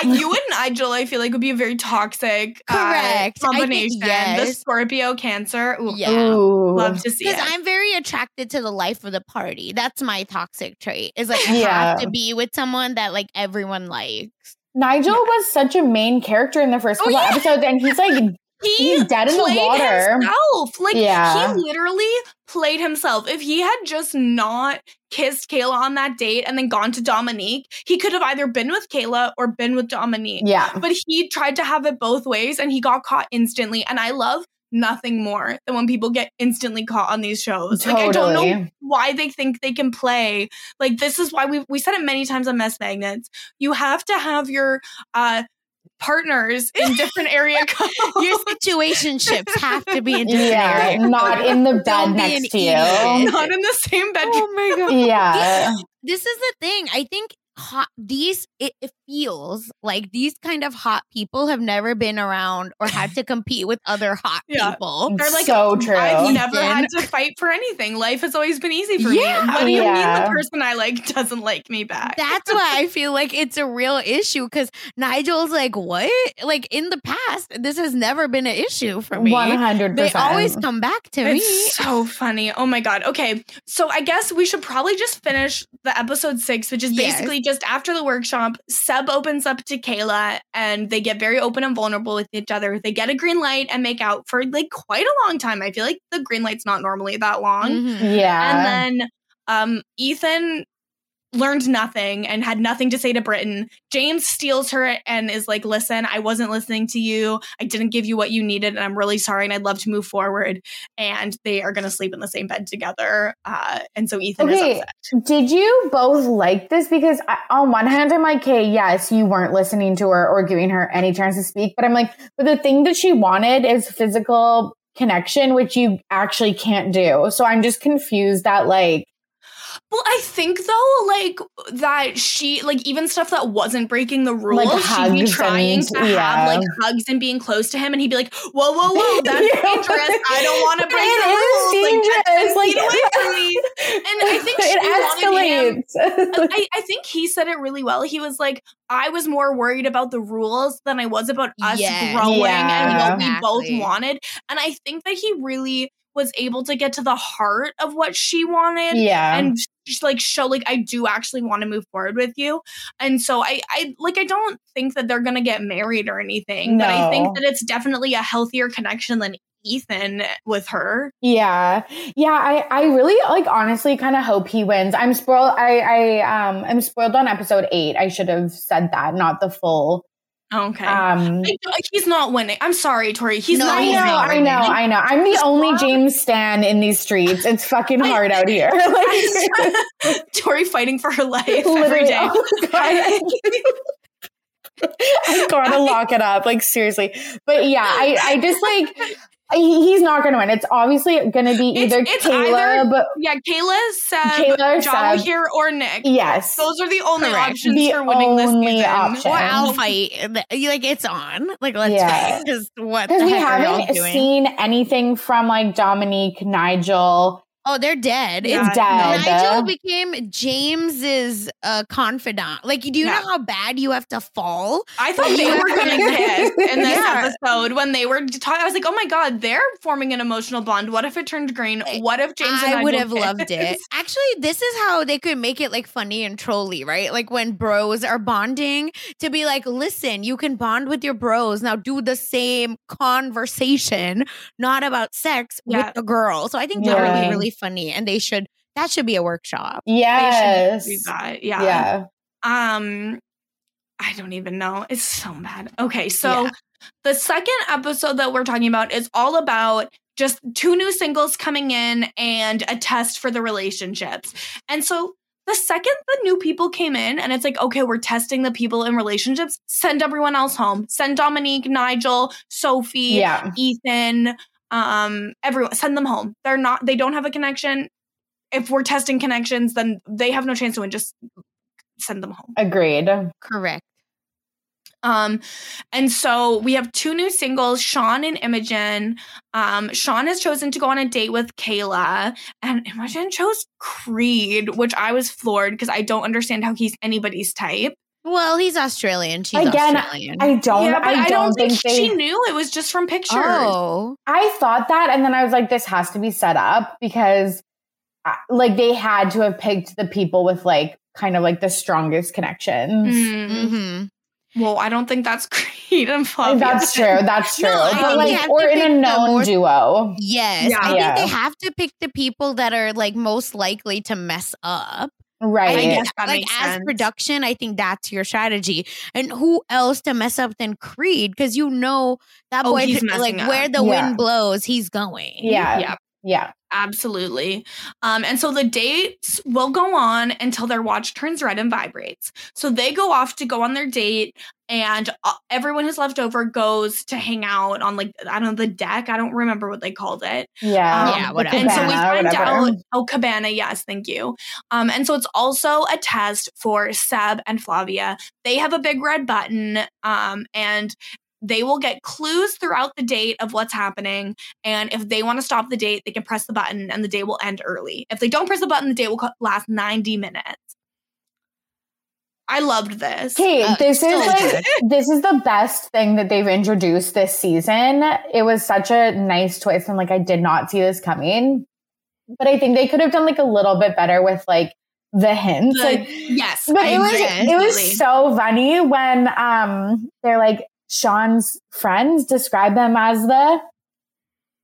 You and Nigel, I feel like, would be a very toxic Correct. Uh, combination. I think, yes. The Scorpio Cancer. Ooh, yeah. Ooh. Love to see it. Because I'm very attracted to the life of the party. That's my toxic trait. Is like I yeah. have to be with someone that like everyone likes. Nigel yeah. was such a main character in the first couple oh, yeah. episodes, and he's like he he's dead in the water. Himself. Like yeah. he literally played himself. If he had just not kissed Kayla on that date and then gone to Dominique, he could have either been with Kayla or been with Dominique. Yeah. But he tried to have it both ways and he got caught instantly. And I love nothing more than when people get instantly caught on these shows. Totally. Like, I don't know why they think they can play. Like, this is why we we said it many times on Mess Magnets. You have to have your uh partners in different area codes. Your situationships have to be in different yeah, area codes. Not in the bed next to you. Idiot. Not in the same bedroom. Oh my God. Yeah. This is the thing. I think hot, these, it, it feels like these kind of hot people have never been around or had to compete with other hot yeah. people. They're like, so true. I've never Even. had to fight for anything. Life has always been easy for yeah. me. What do you yeah. mean the person I like doesn't like me back? That's why I feel like it's a real issue, because Nigel's like, what? Like, in the past, this has never been an issue for me. one hundred percent They always come back to it's me. It's so funny. Oh my God. Okay. So I guess we should probably just finish the episode six, which is yes. basically just Just after the workshop, Seb opens up to Kayla and they get very open and vulnerable with each other. They get a green light and make out for like quite a long time. I feel like the green light's not normally that long. Mm-hmm. Yeah. And then um, Ethan learned nothing and had nothing to say to Britton. James steals her and is like, listen, I wasn't listening to you. I didn't give you what you needed and I'm really sorry and I'd love to move forward. And they are going to sleep in the same bed together. Uh, and so Ethan okay. is upset. Did you both like this? Because I, on one hand, I'm like, hey, yes, you weren't listening to her or giving her any chance to speak. But I'm like, but the thing that she wanted is physical connection, which you actually can't do. So I'm just confused that like, well, I think, though, like, that she, like, even stuff that wasn't breaking the rules, like she'd be trying and, to yeah. have, like, hugs and being close to him, and he'd be like, whoa, whoa, whoa, that's yeah. dangerous. I don't want to break it the rules. Dangerous. Like, like, get away from me. And I think she wanted him, I, I think he said it really well. He was like, I was more worried about the rules than I was about us yeah, growing yeah, and what exactly. we both wanted. And I think that he really was able to get to the heart of what she wanted yeah. and just like show like I do actually want to move forward with you. And so I, I like I don't think that they're gonna get married or anything, no. but I think that it's definitely a healthier connection than Ethan with her. Yeah. Yeah. I, I really like honestly kind of hope he wins. I'm spoiled. I, I um I'm spoiled on episode eight. I should have said that, not the full. Okay. Um, he's not winning. I'm sorry, Tori. He's no, not I know, not winning. I know, I know. I'm the only James Stan in these streets. It's fucking hard out here. Like, Tori fighting for her life literally, every day. Oh God. I gotta lock it up. Like, seriously. But yeah, I, I just like... He's not going to win. It's obviously going to be either it's, it's Kayla, either, but yeah, Kayla, Seb, Kayla, John Seb. here, or Nick. Yes, those are the only Correct. options the for winning this season. Option. Or I'll fight. Like it's on. Like let's yeah. fight. Because what? Because we haven't seen anything from like Dominique, Nigel, Oh, they're dead. It's Not dead. Nigel became James's uh, confidant. Like, do you yeah. know how bad you have to fall? I thought they were going to kiss in this yeah. episode when they were talking. I was like, oh my God, they're forming an emotional bond. What if it turned green? What if James I and I would have kiss? Loved it. Actually, this is how they could make it like funny and trolly, right? Like when bros are bonding to be like, listen, you can bond with your bros. Now do the same conversation, not about sex yeah. with the girl. So I think yeah. that really, really funny, and they should that should be a workshop. Yes, they should do that. Yeah. yeah. Um, I don't even know. It's so bad. Okay, so yeah. the second episode that we're talking about is all about just two new singles coming in and a test for the relationships. And so the second the new people came in, and it's like, okay, we're testing the people in relationships. Send everyone else home. Send Dominique, Nigel, Sophie, yeah. Ethan. Um, everyone, send them home. They're not, they don't have a connection. If we're testing connections, then they have no chance to win. Just send them home. Agreed. Correct. Um, and so we have two new singles, Sean and Imogen. Um, Sean has chosen to go on a date with Kayla, and Imogen chose Creed, which I was floored because I don't understand how he's anybody's type. Well, he's Australian. She's Again, Australian. I don't. Yeah, I, don't I don't think, think they, she knew. It was just from pictures. Oh, I thought that, and then I was like, "This has to be set up because, like, they had to have picked the people with like kind of like the strongest connections." Mm-hmm. Well, I don't think that's Creed and Flavia. That's true. That's true. No, but like, or in a known more, duo. Yes, yeah, I yeah. think they have to pick the people that are like most likely to mess up. Right. I guess that like makes as sense. Production, I think that's your strategy. And who else to mess up than Creed? Because you know that oh, boy, he's like up. Where the yeah. wind blows, he's going. Yeah. Yeah. Yeah. Absolutely. Um, and so the dates will go on until their watch turns red and vibrates. So they go off to go on their date, and everyone who's left over goes to hang out on like, I don't know, the deck. I don't remember what they called it. Yeah. Um, yeah. Whatever. And cabana, so we find whatever. out, oh, cabana. Yes. Thank you. Um, and so it's also a test for Seb and Flavia. They have a big red button. Um, and they will get clues throughout the date of what's happening. And if they want to stop the date, they can press the button and the day will end early. If they don't press the button, the date will last ninety minutes. I loved this. Kate, uh, this is like, this is the best thing that they've introduced this season. It was such a nice twist. And like, I did not see this coming, but I think they could have done like a little bit better with like the hints. The, like, yes. But it was, it was so funny when um they're like, Sean's friends describe them as the,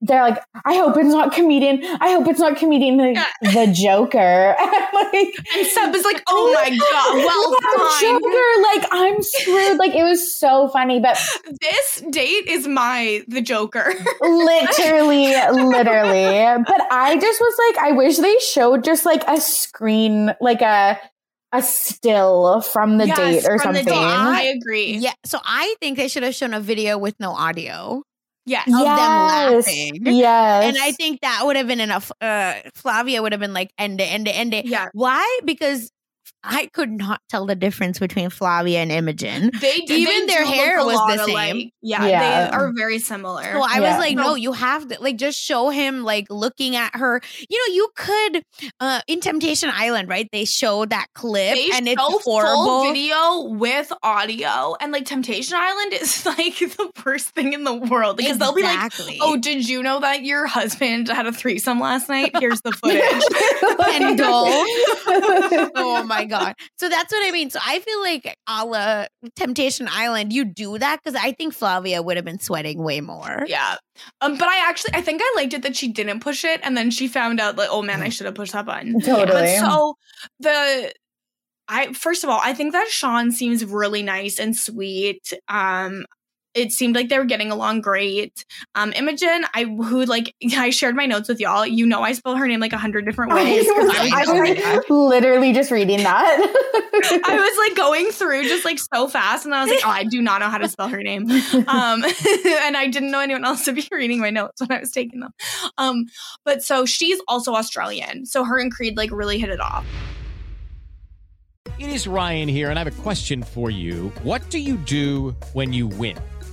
they're like, I hope it's not comedian. I hope it's not comedian. Like, yeah. The Joker. Like, and Seb is like, oh my God. Well, Joker, like, I'm screwed. Like, it was so funny. But this date is my, the Joker. literally, literally. But I just was like, I wish they showed just like a screen, like a, a still from the yes, date or something. I agree. Yeah. So I think they should have shown a video with no audio. Yes. Of yes. them laughing. Yes. And I think that would have been enough. Uh, Flavia would have been like, end it, end it, end it. Yeah. Why? Because I could not tell the difference between Flavia and Imogen. They Even they their hair was the same. Like, yeah, yeah, they are very similar. So I yeah. was like, no, you have to, like, just show him, like, looking at her. You know, you could, uh, in Temptation Island, right, they show that clip they and it's horrible. Full video with audio. And, like, Temptation Island is, like, the worst thing in the world. Because exactly. they'll be like, oh, did you know that your husband had a threesome last night? Here's the footage. Pendle. Oh, my God. God. So that's what I mean. So I feel like a la Temptation Island, you do that because I think Flavia would have been sweating way more. Yeah. Um, but I actually, I think I liked it that she didn't push it. And then she found out like, oh man, I should have pushed that button. Totally. But so the, I, first of all, I think that Sean seems really nice and sweet. Um, It seemed like they were getting along great. Um, Imogen, I who like I shared my notes with y'all. You know I spell her name like a hundred different ways. I was, I was, I was literally just reading that. I was like going through just like so fast. And I was like, oh, I do not know how to spell her name. Um, and I didn't know anyone else to be reading my notes when I was taking them. Um, but so she's also Australian. So her and Creed like really hit it off. It is Ryan here, and I have a question for you. What do you do when you win?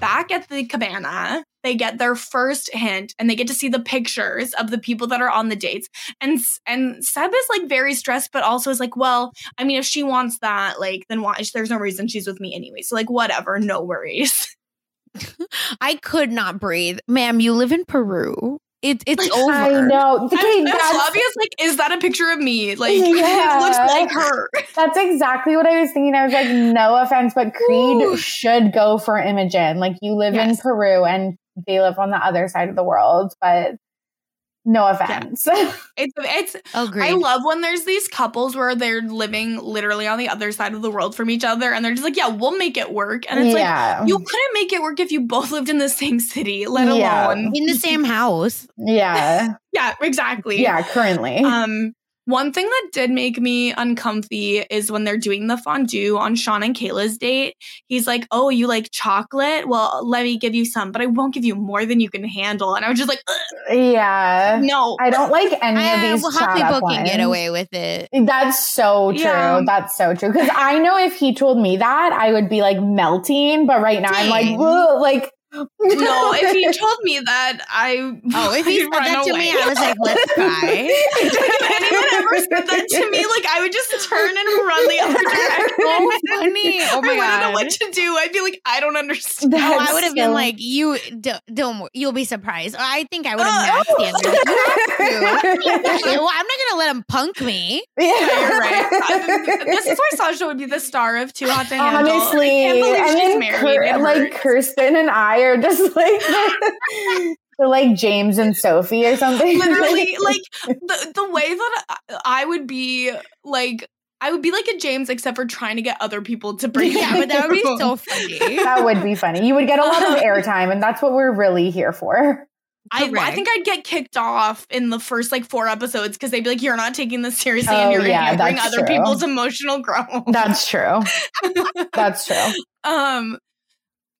Back at the cabana, they get their first hint and they get to see the pictures of the people that are on the dates. And and Seb is like very stressed, but also is like, well, I mean, if she wants that, like, then why? There's no reason she's with me anyway. So like, whatever, no worries. I could not breathe. Ma'am, you live in Peru. It, it's over. I know. Okay, and, and Flavia's like, is that a picture of me? Like, yeah. It looks like her. That's exactly what I was thinking. I was like, no offense, but Creed Ooh. should go for Imogen. Like, you live yes. in Peru and they live on the other side of the world, but no offense. Yeah. It's it's. Agreed. I love when there's these couples where they're living literally on the other side of the world from each other, and they're just like, yeah, we'll make it work. And it's yeah. like, you couldn't make it work if you both lived in the same city, let alone yeah. in the same house. Yeah. Yeah, exactly. Yeah, currently. Um, one thing that did make me uncomfy is when they're doing the fondue on Sean and Kayla's date. He's like, oh, you like chocolate? Well, let me give you some, but I won't give you more than you can handle. And I was just like, ugh. Yeah. No. I don't like any I, of these well, chat up ones. Can get away with it. That's so true. Yeah. That's so true. Because I know if he told me that, I would be like melting. But right now Dang. I'm like, ugh, like. No, if he told me that, I oh, if he said that away. To me, I was like, let's cry. If anyone ever said that to me, like, I would just turn and run the other direction. Oh, funny! Oh my I god, I don't know what to do. I'd be like, I don't understand. That's no, I would have so... been like, you don't, don't, you'll be surprised. I think I would have oh. matched the answer. You have to. I'm not gonna let him punk me. Yeah, you're right. I'm, this is why Sasha would be the star of Too Hot to Handle. Honestly, I can't believe and she's then married. Cur- like Kirsten and I. Or just like so like James and Sophie or something. Literally, like the, the way that I would be like I would be like a James except for trying to get other people to bring yeah, it. But that would be so funny. That would be funny. You would get a lot of airtime, and that's what we're really here for. I, I think I'd get kicked off in the first like four episodes because they'd be like, you're not taking this seriously oh, and you're yeah, hampering other true. People's emotional growth. That's true. That's true. Um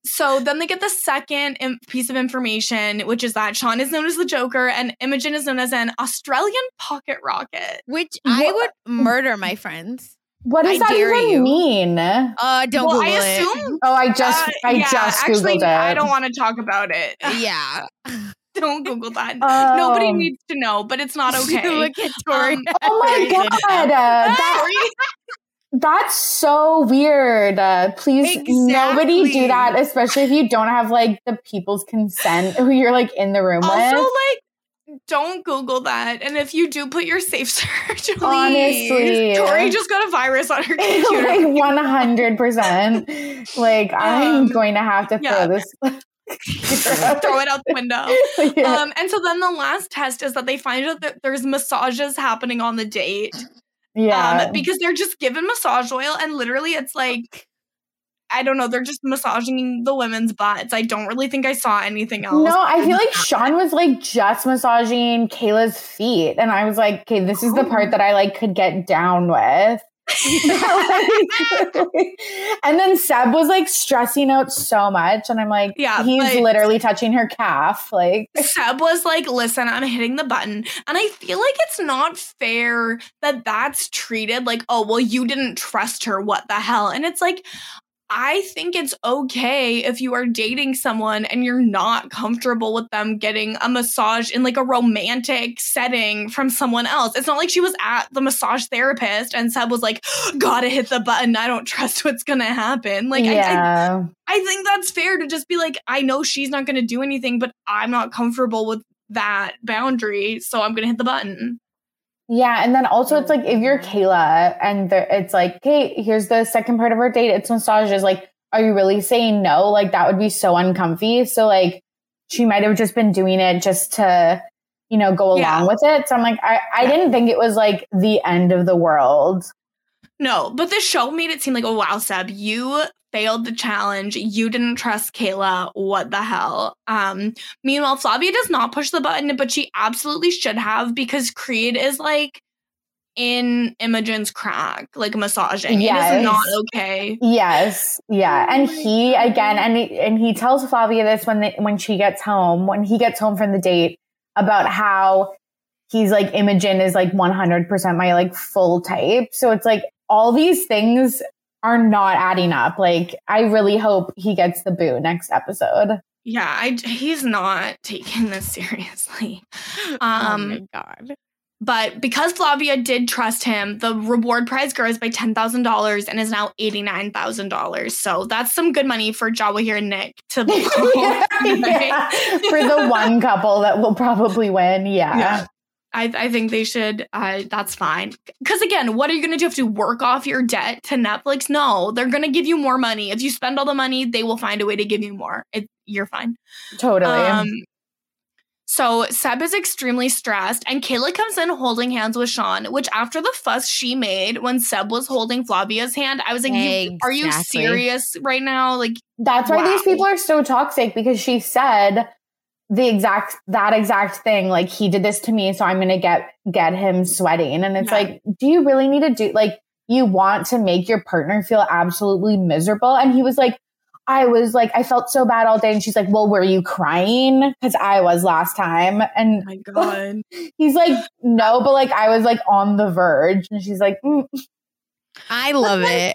So then they get the second im- piece of information, which is that Sean is known as the Joker and Imogen is known as an Australian pocket rocket. Which I what? would murder my friends. What does I that even you. mean? Uh, don't well, Google I assume, it. Oh, I just, uh, I yeah, just Googled actually, it. I don't want to talk about it. Yeah. Don't Google that. Oh. Nobody needs to know, but it's not okay. Look at Tori. Um, oh my God. Uh, that- That's so weird. Uh, please, exactly. Nobody do that, especially if you don't have, like, the people's consent who you're, like, in the room also, with. Also, like, don't Google that. And if you do, put your safe search, please. Honestly. Tori just got a virus on her computer. Like, one hundred percent. Like, um, I'm going to have to yeah. throw this... Throw it out the window. Yeah. Um, and so then the last test is that they find out that there's massages happening on the date. Yeah, um, because they're just given massage oil and literally it's like, I don't know, they're just massaging the women's butts. I don't really think I saw anything else. No, I feel like Sean was like just massaging Kayla's feet. And I was like, okay, this is the part that I like could get down with. And then Seb was like stressing out so much and I'm like yeah, he's like, literally touching her calf. Like Seb was like, listen, I'm hitting the button. And I feel like it's not fair that that's treated like, oh well, you didn't trust her, what the hell. And it's like, I think it's okay if you are dating someone and you're not comfortable with them getting a massage in like a romantic setting from someone else. It's not like she was at the massage therapist and Seb was like, gotta hit the button. I don't trust what's going to happen. Like, yeah. I, I, I think that's fair to just be like, I know she's not going to do anything, but I'm not comfortable with that boundary, so I'm gonna hit the button. Yeah. And then also it's like, if you're Kayla and there, it's like, hey, here's the second part of our date, it's massages, like, are you really saying no? Like, that would be so uncomfy. So like, she might have just been doing it just to, you know, go along yeah. with it. So I'm like, I, I yeah. didn't think it was like the end of the world. No, but the show made it seem like, oh, wow, Seb, you failed the challenge. You didn't trust Kayla. What the hell? Um, meanwhile, Flavia does not push the button, but she absolutely should have, because Creed is like in Imogen's crack, like massaging. Yes. It is not okay. Yes. Yeah. And he, again, and he, and he tells Flavia this when they, when she gets home, when he gets home from the date, about how he's like, Imogen is like one hundred percent my like full type. So it's like, all these things are not adding up. Like, I really hope he gets the boo next episode. Yeah, I, he's not taking this seriously. Um, oh, my God. But because Flavia did trust him, the reward prize grows by ten thousand dollars and is now eighty-nine thousand dollars. So that's some good money for Jawahir and Nick to blow. yeah, yeah. For the one couple that will probably win. Yeah. yeah. I, I think they should. Uh, that's fine. Because again, what are you going to do? Have to work off your debt to Netflix? No, they're going to give you more money. If you spend all the money, they will find a way to give you more. It, you're fine. Totally. Um, so Seb is extremely stressed, and Kayla comes in holding hands with Sean, which after the fuss she made when Seb was holding Flavia's hand, I was like, exactly. you, are you serious right now? Like, that's why wow. these people are so toxic, because she said the exact, that exact thing. Like, he did this to me, so I'm going to get, get him sweating. And it's yeah. like, do you really need to do, like, you want to make your partner feel absolutely miserable? And he was like, I was like, I felt so bad all day. And she's like, well, were you crying? Because I was last time. And oh my God. He's like, no, but like, I was like on the verge. And she's like, mm. I love it.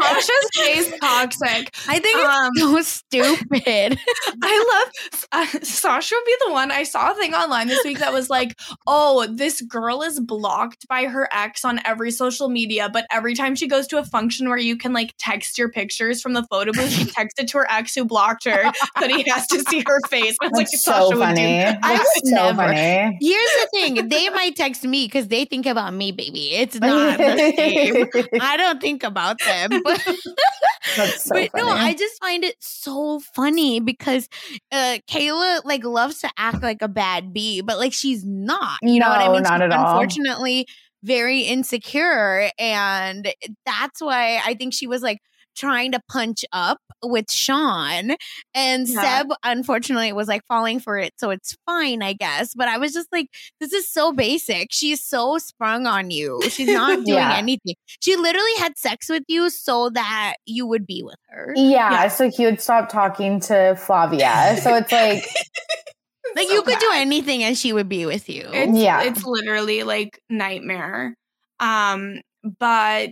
Tasha's face toxic. I think um, it's so stupid. I love uh, Sasha would be the one. I saw a thing online this week that was like, oh, this girl is blocked by her ex on every social media, but every time she goes to a function where you can like text your pictures from the photo booth, she texts it to her ex who blocked her, but he has to see her face. It's like, so Sasha funny. Would do that. I would so never. Funny. Here's the thing. They might text me because they think about me, baby. It's It's not the same. I don't think about them. But, That's so but funny. No, I just find it so funny because uh, Kayla like loves to act like a bad bee, but like she's not. You no, know what I mean? Not she's at all. Unfortunately, very insecure. And that's why I think she was like trying to punch up with Sean. And yeah. Seb, unfortunately, was like falling for it. So it's fine, I guess. But I was just like, this is so basic. She's so sprung on you. She's not doing yeah. anything. She literally had sex with you so that you would be with her. Yeah. yeah. So he would stop talking to Flavia. So it's like... like so you could bad. do anything and she would be with you. It's, yeah. It's literally like nightmare. Um, But...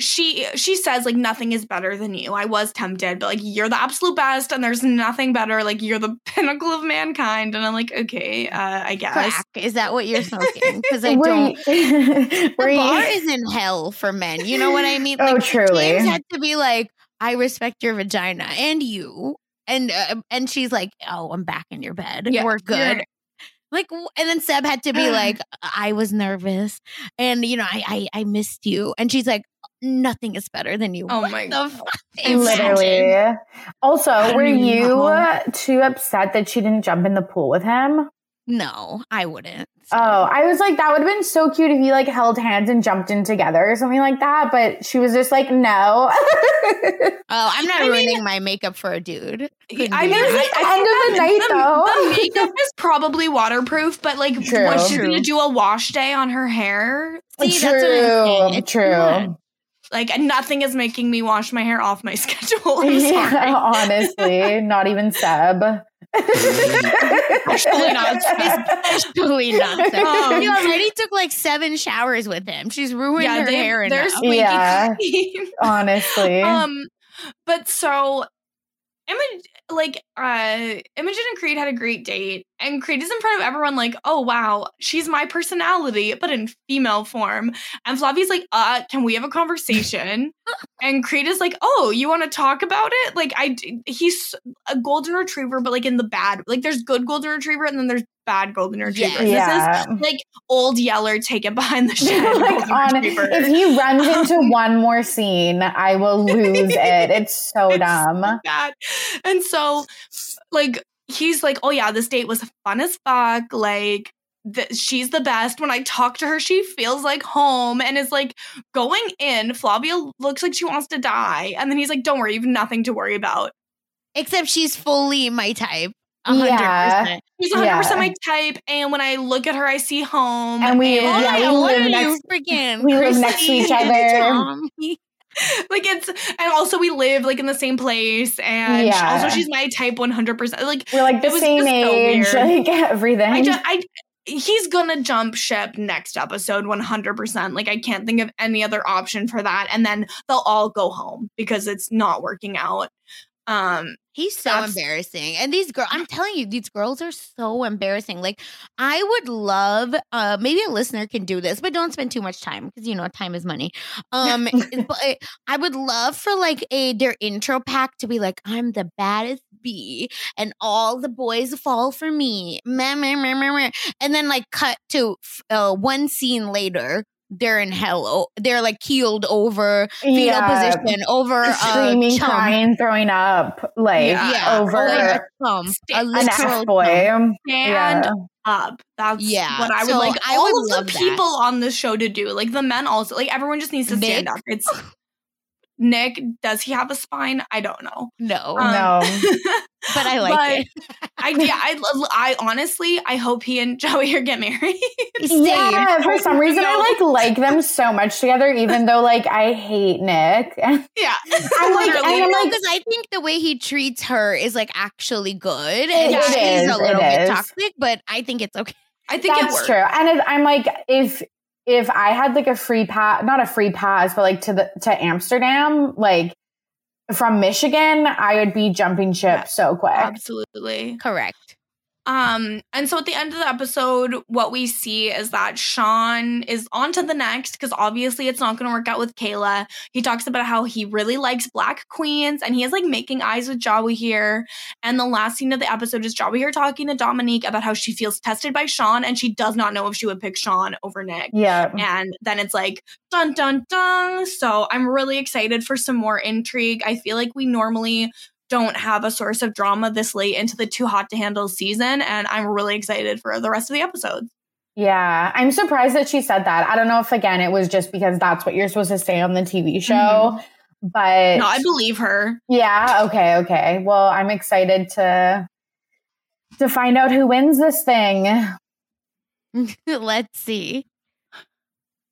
She she says, like, nothing is better than you. I was tempted, but, like, you're the absolute best, and there's nothing better. Like, you're the pinnacle of mankind. And I'm like, okay, uh, I guess. Crack. Is that what you're smoking? Because I don't. The bar is in hell for men. You know what I mean? Like, oh, truly. Teams had to be like, I respect your vagina and you. And, uh, and she's like, oh, I'm back in your bed. Yeah. We're good. Yeah. Like, and then Seb had to be like, I was nervous. And, you know, I I, I missed you. And she's like, nothing is better than you. Oh my God. Literally. Also, were you uh, too upset that she didn't jump in the pool with him? No, I wouldn't. So. Oh, I was like, that would have been so cute if you like held hands and jumped in together or something like that. But she was just like, no. oh, I'm not I ruining mean, my makeup for a dude. Couldn't I mean, it's the end of the night, the, though. The makeup is probably waterproof, but like, true, what, she's going to do a wash day on her hair? See, true, that's what I'm saying. True. Bad. Like, nothing is making me wash my hair off my schedule. I'm yeah, sorry. Honestly, not even Seb. Especially not Seb. Especially not Seb. Um, you already took like seven showers with him. She's ruined yeah, her they, hair. They're enough. Squeaky yeah, clean. Honestly. Um, but so, Imogen, like, uh, Imogen and Creed had a great date. And Creed is in front of everyone like, oh, wow, she's my personality, but in female form. And Flavia's like, uh, can we have a conversation? And Creed is like, oh, you want to talk about it? Like, I, he's a golden retriever, but like in the bad, like there's good golden retriever and then there's bad golden retriever. Yeah. This is like old Yeller taken behind the shed. Like, on, if he runs into um, one more scene, I will lose it. It's so it's dumb. So bad. And so like, he's like, oh yeah, this date was fun as fuck. Like, that she's the best. When I talk to her, she feels like home. And is like going in, Flavia looks like she wants to die. And then he's like, don't worry, you've nothing to worry about. Except she's fully my type. one hundred percent. Yeah. She's one hundred percent yeah. my type. And when I look at her, I see home. And we, and, yeah, yeah, we live next, freaking we live next to each other. Like, it's, and also we live like in the same place, and yeah. also she's my type one hundred percent. Like, we're like the same age, so like everything. I just, I, he's gonna jump ship next episode one hundred percent. Like, I can't think of any other option for that. And then they'll all go home because it's not working out. Um, he's so embarrassing. And these girls, I'm telling you, these girls are so embarrassing. Like, I would love, uh, maybe a listener can do this, but don't spend too much time because, you know, time is money. Um, but I would love for like a, their intro pack to be like, I'm the baddest bee and all the boys fall for me. And then like cut to uh, one scene later. They're in hell. They're like keeled over, fetal yeah. position, over screaming, uh, crying, throwing up, like yeah. over like a chum, a an ass boy. Stand yeah. up. That's yeah. what I would so like. I all would of the people that. on this show to do, like the men also, like everyone just needs to Nick? stand up. It's Nick. Does he have a spine? I don't know. No, um, no. But I like but it. I yeah. I, I honestly, I hope he and Joey here get married. Yeah, for some reason no. I like like them so much together, even though like I hate Nick. Yeah, I'm like, because like, no, I think the way he treats her is like actually good. It, yeah, it she's is a little bit is. toxic, but I think it's okay. I think that's it works. True. And if, I'm like, if if I had like a free pass, not a free pass, but like to the to Amsterdam, like. From Michigan, I would be jumping ship yeah, so quick. Absolutely. Correct. Um, and so at the end of the episode, what we see is that Sean is on to the next because obviously it's not going to work out with Kayla. He talks about how he really likes black queens and he is like making eyes with Jawi here. And the last scene of the episode is Jawi here talking to Dominique about how she feels tested by Sean and she does not know if she would pick Sean over Nick. Yeah. And then it's like, dun, dun, dun. So I'm really excited for some more intrigue. I feel like we normally don't have a source of drama this late into the Too Hot to Handle season, and I'm really excited for the rest of the episodes. Yeah, I'm surprised that she said that. I don't know if, again, it was just because that's what you're supposed to say on the T V show, mm-hmm. but... No, I believe her. Yeah, okay, okay. Well, I'm excited to to find out who wins this thing. Let's see.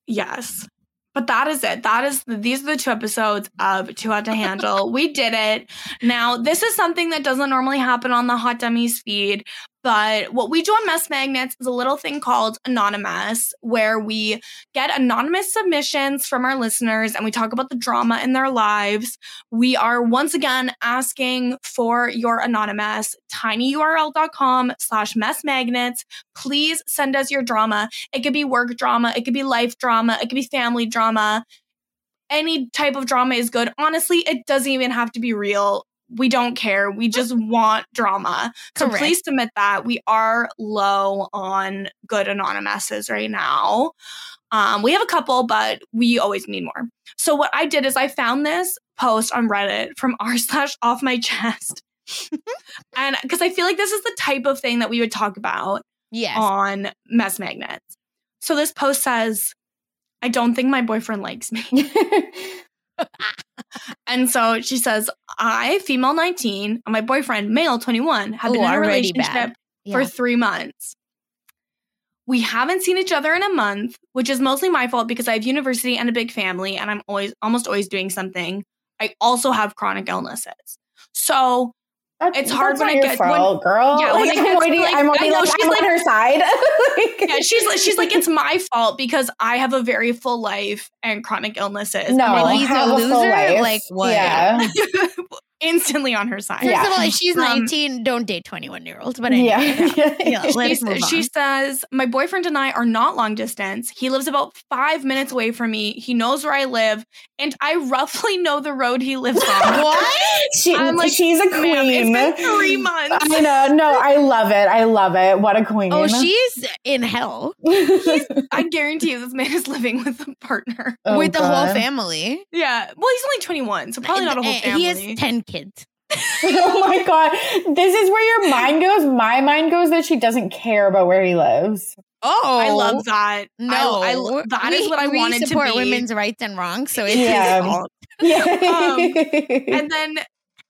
Yes. But that is it. That is, these are the two episodes of Too Hot to Handle. We did it. Now, this is something that doesn't normally happen on the Hot Dummies feed, but what we do on Mess Magnets is a little thing called Anonymous, where we get anonymous submissions from our listeners and we talk about the drama in their lives. We are once again asking for your anonymous, tinyurl.com slash mess magnets. Please send us your drama. It could be work drama. It could be life drama. It could be family drama. Any type of drama is good. Honestly, it doesn't even have to be real. We don't care. We just want drama. So Correct. Please submit that. We are low on good anonymouses right now. Um, we have a couple, but we always need more. So what I did is I found this post on Reddit from r slash off my chest. And because I feel like this is the type of thing that we would talk about yes. on Mess Magnets. So this post says, I don't think my boyfriend likes me. And so she says, I, female nineteen, and my boyfriend, male twenty-one, have Ooh, been in a relationship yeah. for three months. We haven't seen each other in a month, which is mostly my fault because I have university and a big family, and I'm always almost always doing something. I also have chronic illnesses. So that's, it's hard when I get fault, when, girl. Yeah, like, I'm already, like, I'm already I know, like, she's I'm like, on her side. Like, yeah, she's she's like, it's my fault because I have a very full life and chronic illnesses. No, and he's a loser. Like what? Yeah. instantly on her side. First of all, if she's um, nineteen, don't date twenty-one-year-olds. But anyway, yeah. yeah. yeah she, move on. She says, my boyfriend and I are not long distance. He lives about five minutes away from me. He knows where I live. And I roughly know the road he lives on. What? She, I'm like, she's a queen. It's been three months. I know. No, I love it. I love it. What a queen. Oh, she's in hell. He's, I guarantee you this man is living with a partner. Oh, with God. The whole family. Yeah. Well, he's only twenty-one, so probably not a whole family. He has ten kids. Oh my God. This is where your mind goes. My mind goes that she doesn't care about where he lives. Oh, I love that. No, I, I, that we, is what I wanted to be. We support women's rights and wrongs, so it's yeah. his fault. Yeah. um, and then,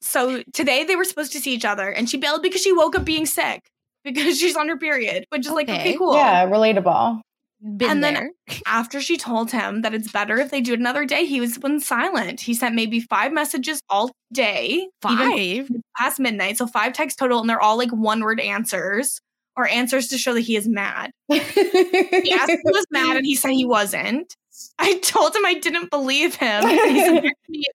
so today they were supposed to see each other, and she bailed because she woke up being sick because she's on her period, which is okay. like, okay, cool. Yeah, relatable. Been and there. Then after she told him that it's better if they do it another day, he was silent. He sent maybe five messages all day. Five? Past midnight. So five texts total, and they're all like one-word answers or answers to show that he is mad. He asked if he was mad, and he said he wasn't. I told him I didn't believe him. He said,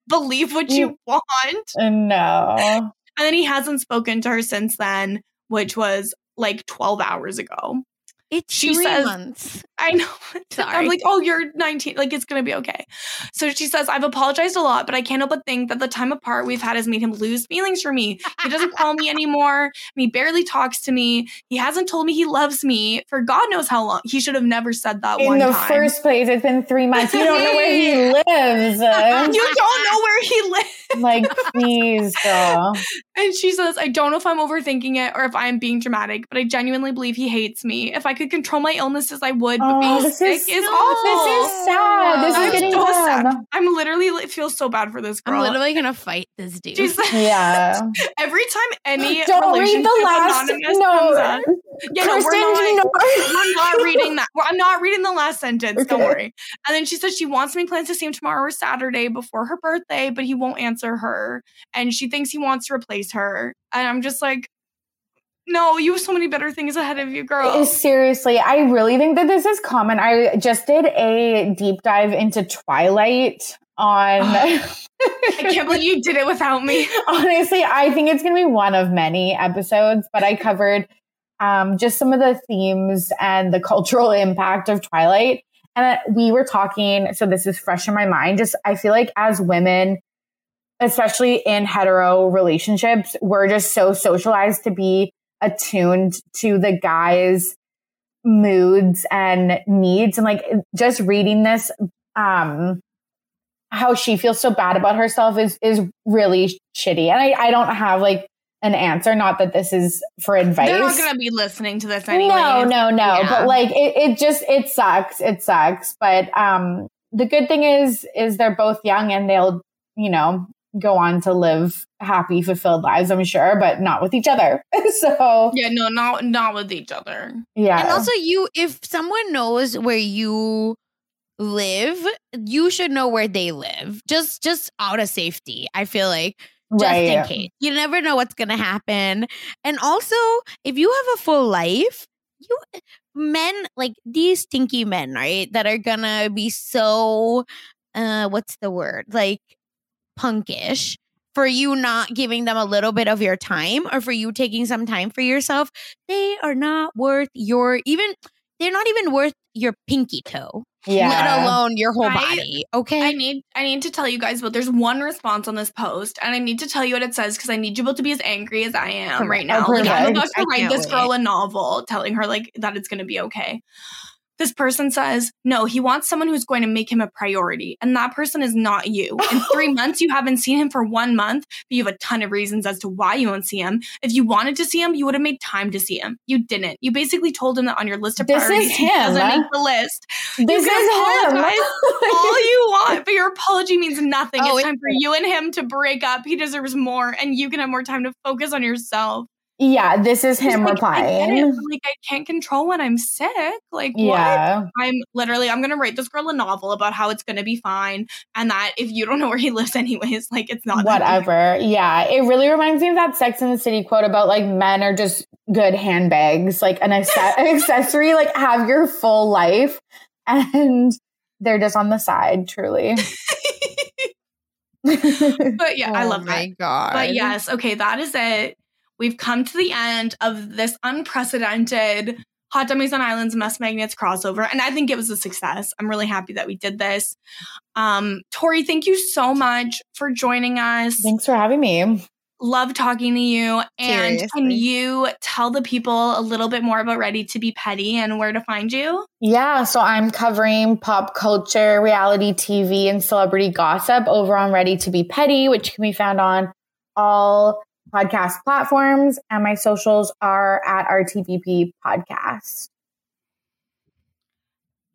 believe what you want. No. And then he hasn't spoken to her since then, which was like twelve hours ago. It's she three says, months. I know. Sorry. I'm like, oh, you're nineteen. Like, it's going to be okay. So she says, I've apologized a lot, but I can't help but think that the time apart we've had has made him lose feelings for me. He doesn't call me anymore, and he barely talks to me. He hasn't told me he loves me for God knows how long. He should have never said that in one time. In the first place, it's been three months. You don't know where he lives. You don't know where he lives. Like, please, girl. And she says, I don't know if I'm overthinking it or if I'm being dramatic, but I genuinely believe he hates me. If I could control my illnesses, I would. But oh, being sick is, is awful. This is sad. This I'm is getting so sad. I'm literally like, feel so bad for this girl. I'm literally gonna fight this dude. She's like, yeah. Every time any don't read the last. No, up, yeah, no, we're not, no. We're not reading that. We're, I'm not reading the last sentence. Okay. Don't worry. And then she says she wants to make plans to see him tomorrow or Saturday before her birthday, but he won't answer her, and she thinks he wants to replace her. And I'm just like, no, you have so many better things ahead of you, girl. Seriously, I really think that this is common. I just did a deep dive into Twilight on... Oh, I can't believe you did it without me. Honestly, I think it's going to be one of many episodes, but I covered um, just some of the themes and the cultural impact of Twilight. And we were talking, so this is fresh in my mind, just I feel like as women, especially in hetero relationships, we're just so socialized to be attuned to the guy's moods and needs. And like just reading this, um, how she feels so bad about herself is, is really shitty. And I, I don't have like an answer. Not that this is for advice. They're not going to be listening to this anyway. No, no, no. Yeah. But like, it, it just, it sucks. It sucks. But, um, the good thing is, is they're both young and they'll, you know, go on to live happy, fulfilled lives, I'm sure, but not with each other. So yeah, no, not not with each other. Yeah. And also you, if someone knows where you live, you should know where they live. Just just out of safety, I feel like. Just right. in case. You never know what's gonna happen. And also, if you have a full life, you men, like these stinky men, right? That are gonna be so uh what's the word? Like punkish for you not giving them a little bit of your time or for you taking some time for yourself. They are not worth your even they're not even worth your pinky toe. Yeah. Let alone your whole I, body. Okay. I need I need to tell you guys, but there's one response on this post, and I need to tell you what it says because I need you both to be as angry as I am Correct. right now. Oh, like I'm about to write this girl wait. a novel telling her like that it's gonna be okay. This person says, no, he wants someone who's going to make him a priority. And that person is not you. In three months, you haven't seen him for one month. But you have a ton of reasons as to why you won't see him. If you wanted to see him, you would have made time to see him. You didn't. You basically told him that on your list of this priorities, is him, he doesn't huh? make the list. This you is him. All you want, but your apology means nothing. Oh, it's time for you and him to break up. He deserves more. And you can have more time to focus on yourself. Yeah, this is him like, replying. I get it, like, I can't control when I'm sick. Like, yeah. what? I'm literally, I'm going to write this girl a novel about how it's going to be fine. And that if you don't know where he lives anyways, like, it's not. Whatever. Yeah. It really reminds me of that Sex and the City quote about, like, men are just good handbags. Like, an, ac- an accessory. Like, have your full life. And they're just on the side, truly. But yeah, oh I love my that. God. But yes, okay, that is it. We've come to the end of this unprecedented Hot Dummies on Islands, Mess Magnets crossover. And I think it was a success. I'm really happy that we did this. Um, Tori, thank you so much for joining us. Thanks for having me. Love talking to you. And Seriously. Can you tell the people a little bit more about Ready to Be Petty and where to find you? Yeah. So I'm covering pop culture, reality T V, and celebrity gossip over on Ready to Be Petty, which can be found on all podcast platforms. And my socials are at R T B P Podcast.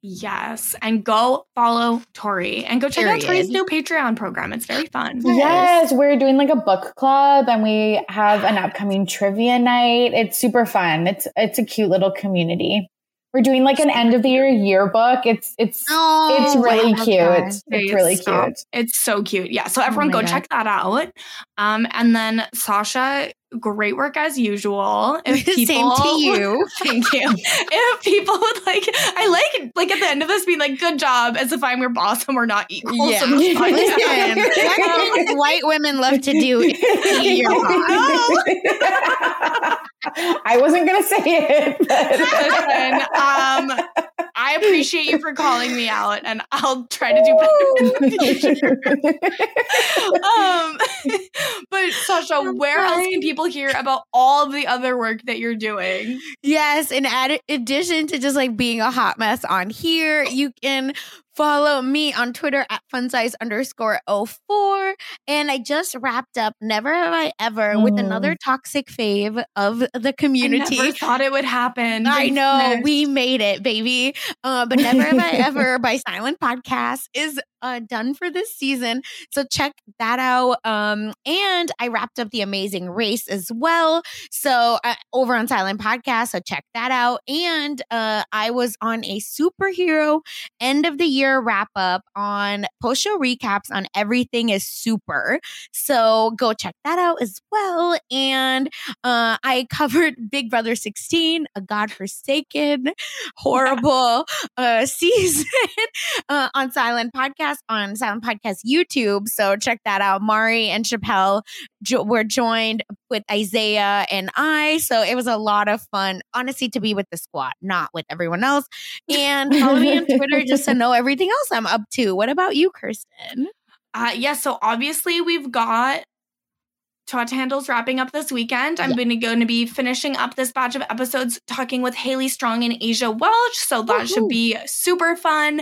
Yes. And go follow Tori and go check Period. out Tori's new Patreon program. It's very fun. Yes. We're doing like a book club and we have an upcoming trivia night. It's super fun. It's it's a cute little community. We're doing like an end of the year yearbook. It's it's oh, it's really cute. It's, it's really so, cute. It's so cute. Yeah. So everyone oh go God. check that out. Um, and then Sasha, great work as usual. If people, Same to you. Thank you. If people would like, I like like at the end of this being like, good job, as if I'm your boss and we're not equal. Yeah. Listen, one thing white women love to do is be your boss. I wasn't going to say it. Listen, um, I appreciate you for calling me out and I'll try to do better in the future. um, but Sasha, where else can people hear about all of the other work that you're doing? Yes. And in addition to just like being a hot mess on here, you can follow me on Twitter at funsize underscore oh four. And I just wrapped up Never Have I Ever mm. with another toxic fave of the community. I never thought it would happen. I know. We made it, baby. Uh, but Never Have I Ever by Silent Podcast is uh, done for this season. So check that out. Um, and I wrapped up The Amazing Race as well. So uh, over on Silent Podcast. So check that out. And uh, I was on a superhero end of the year wrap up on post show recaps on Everything Is Super. So go check that out as well. And uh, I covered Big Brother sixteen, a godforsaken, horrible uh, season uh, on Silent Podcast, on Silent Podcast YouTube. So check that out. Mari and Chappelle jo- were joined with Isaiah and I. So it was a lot of fun, honestly, to be with the squad, not with everyone else. And follow me on Twitter just to know everything. Everything else I'm up to. What about you, Kirsten? Uh, yeah, so obviously we've got Too Hot to Handle's wrapping up this weekend. I'm yeah. going to be finishing up this batch of episodes talking with Haley Strong and Asia Welch. So that Woo-hoo. should be super fun.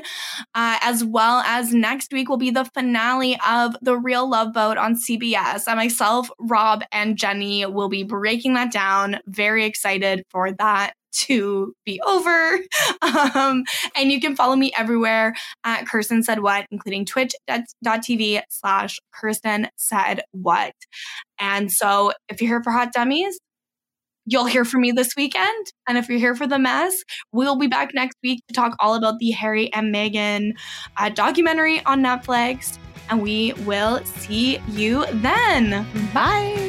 Uh, as well as next week will be the finale of The Real Love Boat on C B S. And myself, Rob, and Jenny will be breaking that down. Very excited for that to be over. Um, and you can follow me everywhere at Kirsten Said What, including twitch.tv slash Kirsten Said What. And so if you're here for Hot Dummies, you'll hear from me this weekend. And if you're here for The Mess, we'll be back next week to talk all about the Harry and Meghan uh, documentary on Netflix. And we will see you then. Bye.